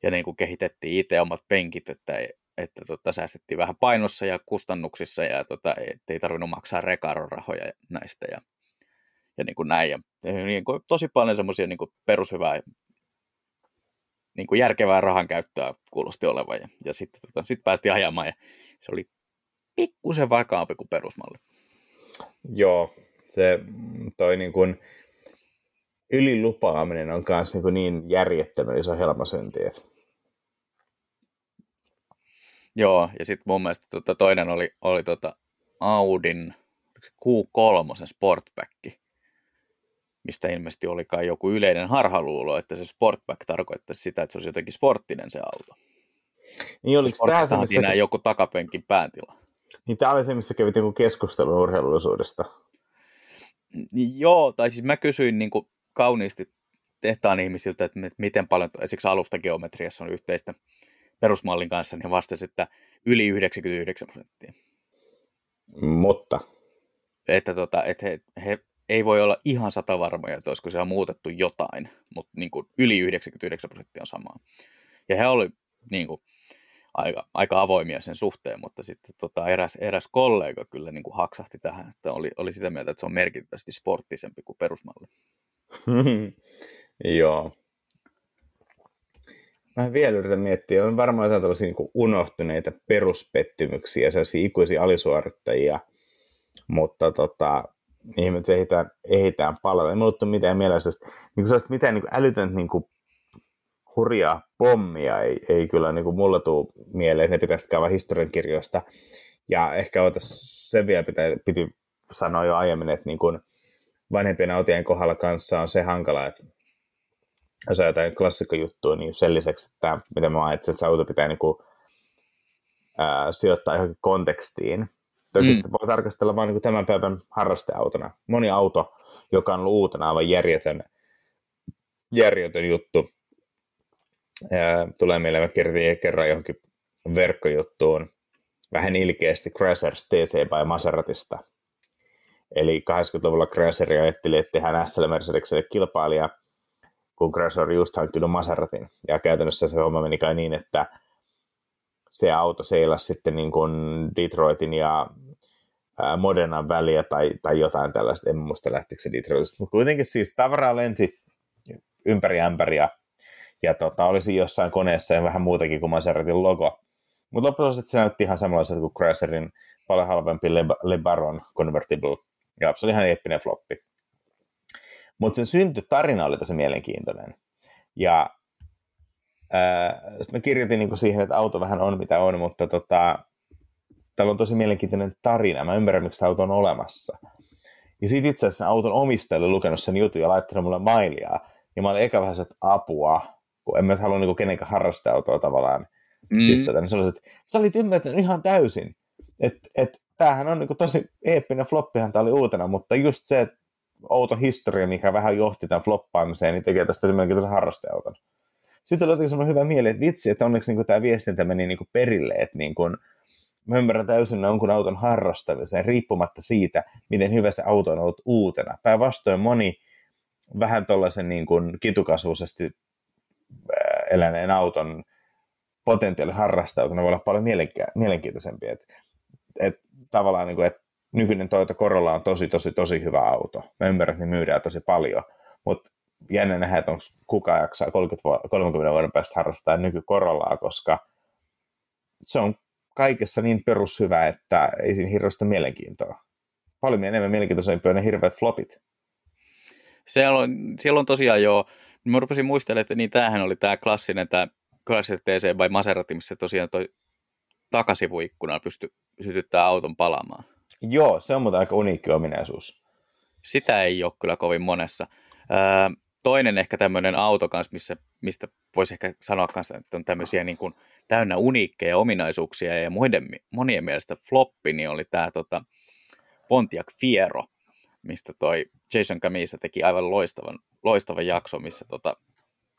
ja niin kuin kehitettiin itse omat penkit, että, että tota, säästettiin vähän painossa ja kustannuksissa ja tota, ei tarvinnut maksaa rekarorahoja näistä ja, ja niin kuin näin. Ja, niin kuin, tosi paljon semmoisia niin kuin perushyvää niin kuin järkevää rahan käyttöä kuulosti olevan, ja, ja sitten tota, sit päästiin ajamaan, ja se oli pikkusen vakaampi kuin perusmalli. Joo, se toi niin kuin ylilupaaminen on myös niin, niin järjettömän iso helmasynti. Että... Joo, ja sitten mun mielestä tota, toinen oli, oli tota Audin Q kolme sportback, mistä ilmeisesti olikaan joku yleinen harhaluulo, että se sportback tarkoittaisi sitä, että se olisi jotenkin sporttinen se auto. Niin oliko tämä semmoisessa... Siinä joku takapenkin päätila. Niin tämä oli se, missä kävit joku keskustelun urheilullisuudesta. Joo, tai siis mä kysyin niin kuin kauniisti tehtaan ihmisiltä, että miten paljon esimerkiksi alustageometriassa on yhteistä perusmallin kanssa, niin vastasi, että yli yhdeksänkymmentäyhdeksän prosenttia. Mutta? Että, tota, että he, he ei voi olla ihan satavarmoja, että olisiko siellä muutettu jotain, mutta niin kuin yli yhdeksänkymmentäyhdeksän prosenttia on samaa. Ja he oli niin kuin aika, aika avoimia sen suhteen, mutta sitten tota, eräs, eräs kollega kyllä niin kuin haksahti tähän, että oli, oli sitä mieltä, että se on merkittävästi sporttisempi kuin perusmalli. Joo. Mä vielä yritän miettiä, on varmaan jotain tällaisia niin kuin unohtuneita peruspettymyksiä, sellaisia ikuisia alisuorittajia, mutta tota, ihmiset ehitään, ehitään palata. Ei mulla ole mitään mieleen sellaista, niin sellaista mitään niin kuin älytöntä niin kuin hurjaa pommia ei, ei kyllä niin kuin mulla tule mieleen, että ne pitäisi käydä historiankirjoista. Ja ehkä oltaisiin sen vielä pitää, piti sanoa jo aiemmin, että niin kuin vanhempien autojen kohdalla kanssa on se hankala, että jos on jotain klassikkojuttua, niin sen lisäksi, että mitä mä ajattelin, että se auto pitää niin kuin, ää, sijoittaa johonkin kontekstiin. Toki mm. sitä voi tarkastella vain niin kuin tämän päivän harrasteautona. Moni auto, joka on ollut uutena aivan järjetön, järjetön juttu, ää, tulee mieleen, mä kertin kerran johonkin verkkojuttuun vähän ilkeästi Chrysler T C by Maseratista. Eli kahdeksankymmentäluvulla Chrysler ajatteli, että tehdään S L-Mercedekselle kilpailija, kun Chrysler oli just hankkinut Maseratin. Ja käytännössä se homma meni kai niin, että se auto seilasi sitten niin kuin Detroitin ja Modernan väliä tai, tai jotain tällaista. En muista lähtikö se Detroitista. Mutta kuitenkin siis tavaraa lenti ympäri ämpäriä. Ja tota, olisi jossain koneessa ja vähän muutakin kuin Maseratin logo. Mutta loppujen se näytti ihan samanlaiselta kuin Chryslerin paljon halvempi Le, Le Baron Convertible. Ja se oli ihan eeppinen floppi. Mutta sen syntytarina oli tosi mielenkiintoinen. Ja sitten mä kirjoitin niinku siihen, että auto vähän on mitä on, mutta tota, täällä on tosi mielenkiintoinen tarina. Mä ymmärrän, miksi tämä auto on olemassa. Ja sitten itse asiassa auton omistaja oli lukenut sen jutun ja laittanut mulle mailia. Ja mä olin eka vähän apua, kun en mä halua niinku kenenkään harrastaa autoa tavallaan pissata. Mm. Niin sellaiset, että sä olit ymmärtänyt ihan täysin. Että et, tämähän on niinku tosi eeppinen floppihan, tämä oli uutena, mutta just se, että outo historia, mikä vähän johti tämän floppaamiseen, niin tekee tästä esimerkiksi harrasteauton. Sitten oli jotenkin semmoinen hyvä mieli, että vitsi, että onneksi niinku tämä viestintä meni niinku perille, että niinku, mä ymmärrän täysin jonkun auton harrastamiseen, riippumatta siitä, miten hyvä se auto on ollut uutena. Päinvastoin moni vähän tuollaisen niinku kitukasvuisesti eläneen auton potentiaali harrastautuna voi olla paljon mielenkiintoisempi. Et, et, tavallaan, niinku, että nykyinen Toyota Corolla on tosi, tosi, tosi hyvä auto. Mä ymmärrän, että ne myydään tosi paljon, mutta jännä nähdä, että onko kukaan jaksaa kolmekymmentä vuoden päästä harrastaa nyky-Corollaa, koska se on kaikessa niin perushyvä, että ei siinä hirveästä mielenkiintoa. Paljon enemmän mielenkiintoisempia on ne hirveät flopit. Siellä on, siellä on tosiaan joo. Mä rupesin muistelemaan, että niin tämähän oli tämä klassinen, tämä Chrysler T C by Maserati, missä tosiaan toi takasivuikkuna pystyi sytyttämään auton palaamaan. Joo, se on muuten aika uniikki ominaisuus. Sitä ei ole kyllä kovin monessa. Öö, toinen ehkä tämmöinen auto kanssa, missä, mistä voisi ehkä sanoa kanssa, että on tämmöisiä niin kuin täynnä uniikkeja ominaisuuksia ja muiden, monien mielestä floppi, niin oli tämä tota Pontiac Fiero, mistä toi Jason Camisa teki aivan loistavan, loistavan jakso, missä tota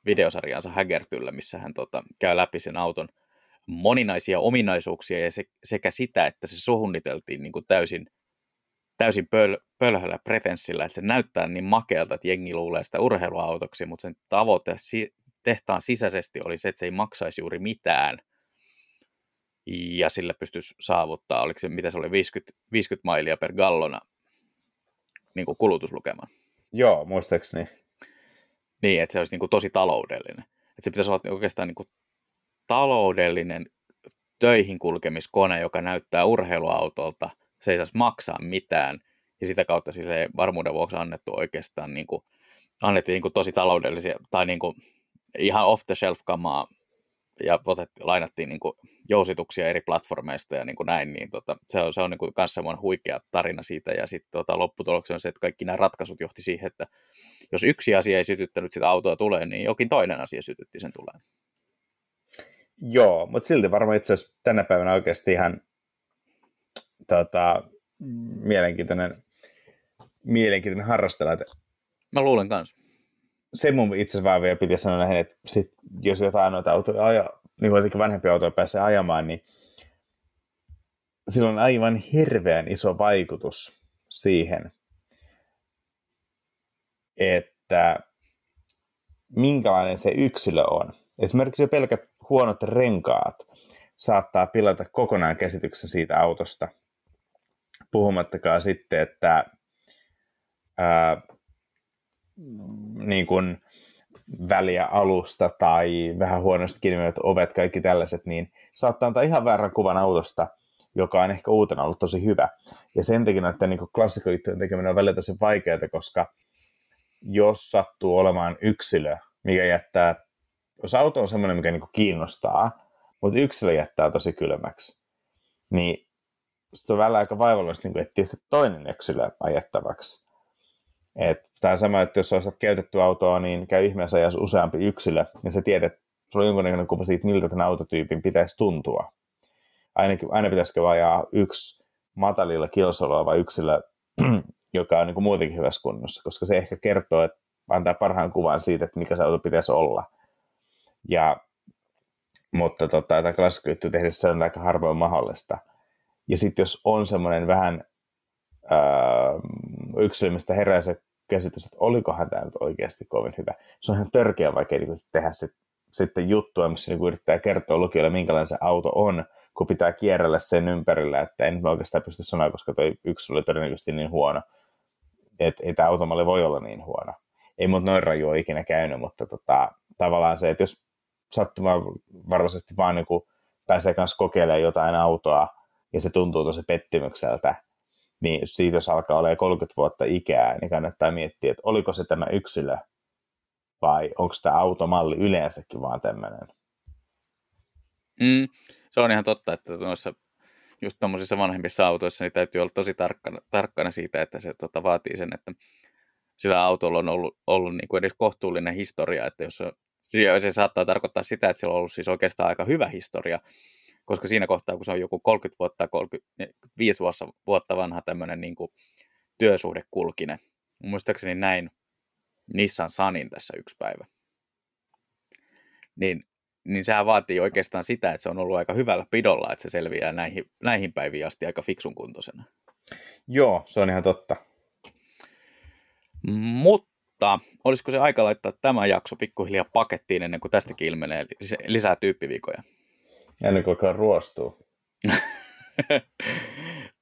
videosarjansa Hägertyllä, missä hän tota käy läpi sen auton moninaisia ominaisuuksia ja se, sekä sitä, että se suunniteltiin niin kuin täysin, täysin pöl, pölhöllä pretenssillä, että se näyttää niin makealta, että jengi luulee sitä urheiluautoksi, mutta sen tavoite si, tehtaan sisäisesti oli se, että se ei maksaisi juuri mitään ja sillä pystyisi saavuttaa, oliko se, mitä se oli, viisikymmentä, viisikymmentä mailia per gallona niin kuin kulutuslukeman. Joo, muistaakseni. Niin, että se olisi niin kuin tosi taloudellinen. Että se pitäisi olla oikeastaan niin kuin taloudellinen töihin kulkemiskone, joka näyttää urheiluautolta, se ei saisi maksaa mitään, ja sitä kautta sille varmuuden vuoksi annettu oikeastaan niin kuin, annettiin niin kuin tosi taloudellisia tai niin kuin ihan off the shelf kamaa ja otettiin, lainattiin niin kuin jousituksia eri platformeista ja niin kuin näin, niin tota, se on, se on niin kuin kanssa semmoinen huikea tarina siitä, ja sitten tota, lopputuloksena on se, että kaikki nämä ratkaisut johti siihen, että jos yksi asia ei sytyttänyt sitä autoa tulee, niin jokin toinen asia sytytti sen tulee. Joo, mutta silti varmaan itse asiassa tänä päivänä oikeasti ihan tota, mielenkiintoinen, mielenkiintoinen harrastelaite. Mä luulen kanssa. Se mun itse asiassa vaan vielä piti sanoa näihin, että sit, jos jotain noita autoja aja, niin kuin vanhempia autoja pääsee ajamaan, niin sillä on aivan hirveän iso vaikutus siihen, että minkälainen se yksilö on. Esimerkiksi jo pelkät huonot renkaat saattaa pilata kokonaan käsityksen siitä autosta. Puhumattakaan sitten, että ää, niin kuin väliä alusta tai vähän huonosti kiinnimenet ovet, kaikki tällaiset, niin saattaa antaa ihan väärän kuvan autosta, joka on ehkä uutena ollut tosi hyvä. Ja sen takia, että niin klassikko-juttujen tekeminen on välillä tosi vaikeaa, koska jos sattuu olemaan yksilö, mikä jättää, jos auto on semmoinen, mikä niin kiinnostaa, mutta yksilö jättää tosi kylmäksi, niin se on välillä aika vaivallista niin etsiä se toinen yksilö ajettavaksi. Tämä on sama, että jos ostat käytettyä autoa, niin käy ihmeessä ajassa useampi yksilö, ja sä tiedät, että sulla on jonkunnäköinen kuva siitä, miltä tämän autotyypin pitäisi tuntua. Ainakin, aina pitäisikö ajaa yksi matalilla kilsolla vai yksilö, joka on niin kuin muutenkin hyvässä kunnossa, koska se ehkä kertoo, että antaa parhaan kuvan siitä, että mikä se auto pitäisi olla. Ja, mutta tota, tämä klassikko-juttu tehdessä on aika harvoin mahdollista. Ja sitten jos on semmoinen vähän öö, yksilö, mistä herää se käsitys, että olikohan tämä nyt oikeasti kovin hyvä. Se on ihan törkeä vaikea niin tehdä sit, sitten juttua, missä niin yrittää kertoa lukijoille, minkälainen se auto on, kun pitää kierrellä sen ympärillä, että en oikeastaan pysty sanoa, koska toi yksi oli todennäköisesti niin huono, että ei tämä automalli voi olla niin huono. Ei mut noin raju ole ikinä käynyt, mutta tota, tavallaan se, että jos sattumaan varmasti vaan niin pääsee kanssa kokeilemaan jotain autoa ja se tuntuu tosi pettymykseltä, niin siitä jos alkaa olemaan kolmekymmentä vuotta ikää, niin kannattaa miettiä, että oliko se tämä yksilö vai onko tämä automalli yleensäkin vaan tämmöinen. Mm, se on ihan totta, että noissa just tuollaisissa vanhemmissa autoissa niin täytyy olla tosi tarkkana, tarkkana siitä, että se tota, vaatii sen, että sillä autolla on ollut, ollut niin kuin edes kohtuullinen historia, että jos se, se saattaa tarkoittaa sitä, että sillä on ollut siis oikeastaan aika hyvä historia, koska siinä kohtaa, kun se on joku kolmekymmentä vuotta tai kolmekymmentäviisi vuotta vanha tämmöinen niin kuin työsuhdekulkinen. Muistaakseni näin Nissan Sunin tässä yksi päivä. Niin, niin sehän vaatii oikeastaan sitä, että se on ollut aika hyvällä pidolla, että se selviää näihin, näihin päiviin asti aika fiksun kuntoisena. Joo, se on ihan totta. Mutta olisiko se aika laittaa tämä jakso pikkuhiljaa pakettiin ennen kuin tästäkin ilmenee lisää tyyppiviikoja? Ennen kuin alkaa ruostua.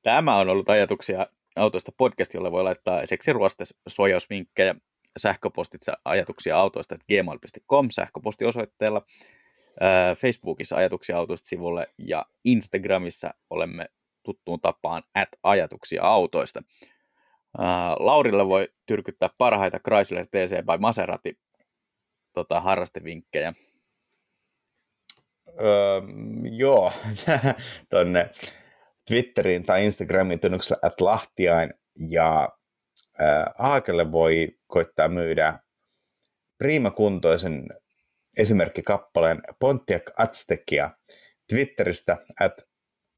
Tämä on ollut Ajatuksia autoista -podcast, jolle voi laittaa esimerkiksi ruostesuojausvinkkejä, sähköpostitse ajatuksia autoista gmail piste com sähköpostiosoitteella, Facebookissa Ajatuksia autoista -sivulle ja Instagramissa olemme tuttuun tapaan at ajatuksia autoista. Laurille voi tyrkyttää parhaita Chrysler T C by Maserati tota, harrastevinkkejä. Öö, joo, tuonne Twitteriin tai Instagramin tunnuksella at Lahtiain, ja öö, Aakelle voi koittaa myydä priimakuntoisen esimerkkikappaleen Pontiac Aztekia Twitteristä at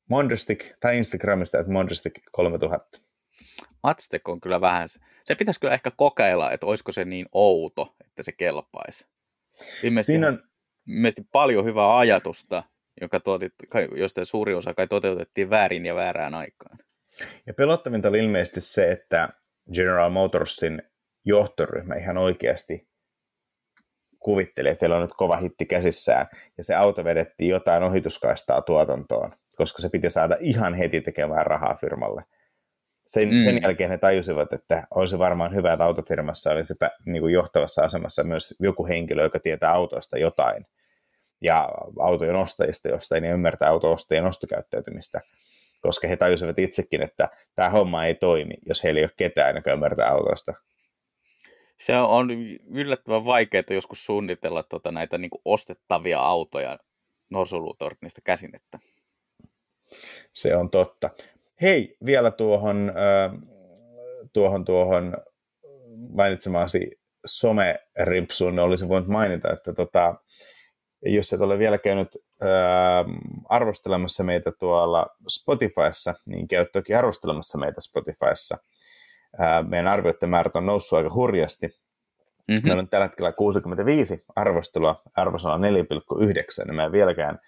Mondrestik tai Instagramista at Mondrestik kolme tuhatta. Aztek on kyllä vähän, se pitäisi kyllä ehkä kokeilla, että olisiko se niin outo, että se kelpaisi. Ilmeisesti siinä on mielestäni paljon hyvää ajatusta, joka tuotit, josta suuri osa kai toteutettiin väärin ja väärään aikaan. Ja pelottavinta oli ilmeisesti se, että General Motorsin johtoryhmä ihan oikeasti kuvitteli, että heillä on nyt kova hitti käsissään, ja se auto vedettiin jotain ohituskaistaa tuotantoon, koska se piti saada ihan heti tekemään rahaa firmalle. Sen, mm. sen jälkeen he tajusivat, että olisi varmaan hyvä, että autofirmassa olisi niin johtavassa asemassa myös joku henkilö, joka tietää autoista jotain ja autojen ostajista, josta ei ne ymmärtää auto-ostajien ostokäyttäytymistä, koska he tajusivat itsekin, että tämä homma ei toimi, jos heillä ei ole ketään, joka ymmärtää autosta. Se on yllättävän vaikeaa joskus suunnitella tuota näitä niin kuin ostettavia autoja Norsulutornista käsin. Että. Se on totta. Hei, vielä tuohon, tuohon, tuohon mainitsemaasi some-rimpsuun olisin voinut mainita, että tota, jos et ole vielä käynyt ää, arvostelemassa meitä tuolla Spotifyssa, niin käy toki arvostelemassa meitä Spotifyssa. Ää, meidän arvioiden määrät on noussut aika hurjasti. Mm-hmm. Meillä on tällä hetkellä kuusikymmentäviisi arvostelua, arvosana neljä pilkku yhdeksän. Mä en vieläkään,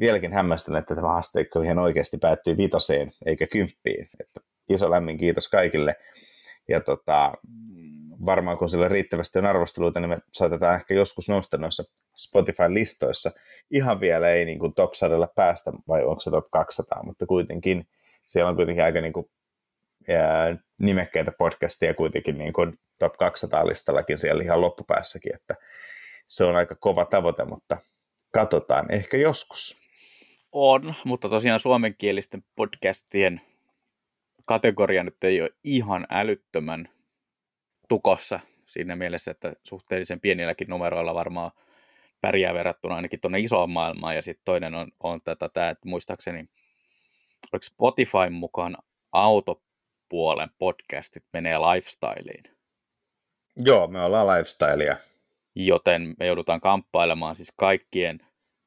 vieläkin hämmästelen, että tämä asteikko ihan oikeasti päättyy vitoseen eikä kymppiin. Että iso lämmin kiitos kaikille. Ja tota, varmaan kun sillä riittävästi on arvosteluita, niin me saatetaan ehkä joskus nousta noissa Spotify-listoissa. Ihan vielä ei niin kuin top sadalla päästä, vai onko se top kaksisataa, mutta kuitenkin siellä on kuitenkin aika niin kuin, ää, nimekkäitä podcasteja kuitenkin niin kuin top kaksisataa-listallakin siellä ihan loppupäässäkin, että se on aika kova tavoite, mutta katsotaan ehkä joskus. On, mutta tosiaan suomenkielisten podcastien kategoria nyt ei ole ihan älyttömän tukossa siinä mielessä, että suhteellisen pienilläkin numeroilla varmaan pärjää verrattuna ainakin tuonne isoon maailmaan. Ja sitten toinen on, on tätä, tämä, että muistaakseni, oliko Spotifyn mukaan autopuolen podcastit menee lifestyleen? Joo, me ollaan lifestylea. Joten me joudutaan kamppailemaan siis kaikkien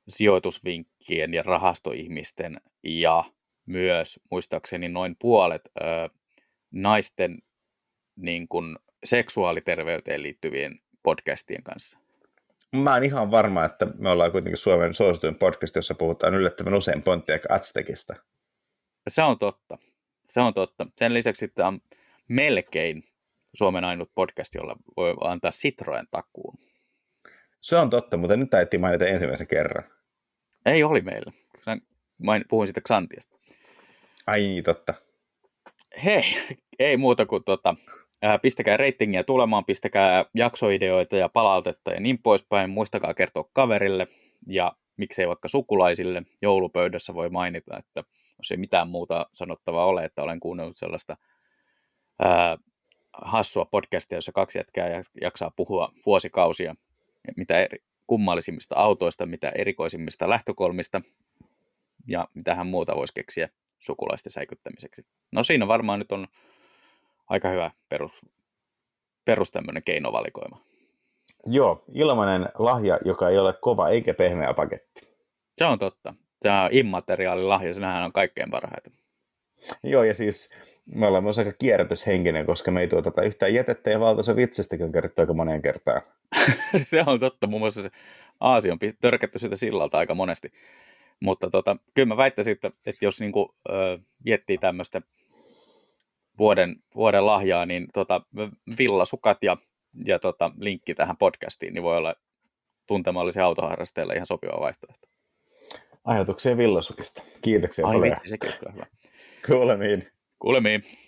sijoitusvinkkien ja rahastoihmisten ja myös muistaakseni noin puolet ö, naisten niin kuin seksuaaliterveyteen liittyvien podcastien kanssa. Mä oon ihan varma, että me ollaan kuitenkin Suomen suosituin podcast, jossa puhutaan yllättävän usein Pontiac Aztekista. Se on totta. Se on totta. Sen lisäksi tämä on melkein Suomen ainut podcast, jolla voi antaa Citroën takuun. Se on totta, mutta nyt taidettiin mainita ensimmäisen kerran. Ei oli meillä. Puhuin siitä Xantiasta. Ai totta. Hei, ei muuta kuin tuota... Pistäkää ratingia tulemaan, pistäkää jaksoideoita ja palautetta ja niin poispäin. Muistakaa kertoa kaverille ja miksei vaikka sukulaisille. Joulupöydässä voi mainita, että jos ei mitään muuta sanottavaa ole, että olen kuunnellut sellaista ää, hassua podcastia, jossa kaksi jätkää jaksaa puhua vuosikausia. Mitä eri, kummallisimmista autoista, mitä erikoisimmista lähtökolmista ja mitähän muuta voisi keksiä sukulaisten säikyttämiseksi. No siinä varmaan nyt on... Aika hyvä perus, perus tämmöinen keinovalikoima. Joo, ilmainen lahja, joka ei ole kova eikä pehmeä paketti. Se on totta. Se on immateriaalilahja, senhän on kaikkein parhaita. Joo, ja siis me ollaan myös aika kierrätyshenkinen, koska me ei tuoteta yhtään jätettä ja valtaosa vitsestäkin on kerrottu aika moneen kertaan. Se on totta, muun muassa se Aasi on törkätty sitä sillalta aika monesti. Mutta tota, kyllä mä väittäisin, että, että jos niinku, ö, miettii tämmöistä Vuoden, vuoden lahjaa, niin tota, villasukat ja, ja tota, linkki tähän podcastiin, niin voi olla tuntemallisen autoharrastajalle ihan sopiva vaihtoehto. Ajatuksia villasukista. Kiitoksia paljon. Ai vitsi, sekin on hyvä. Kuulemiin. Kuulemiin.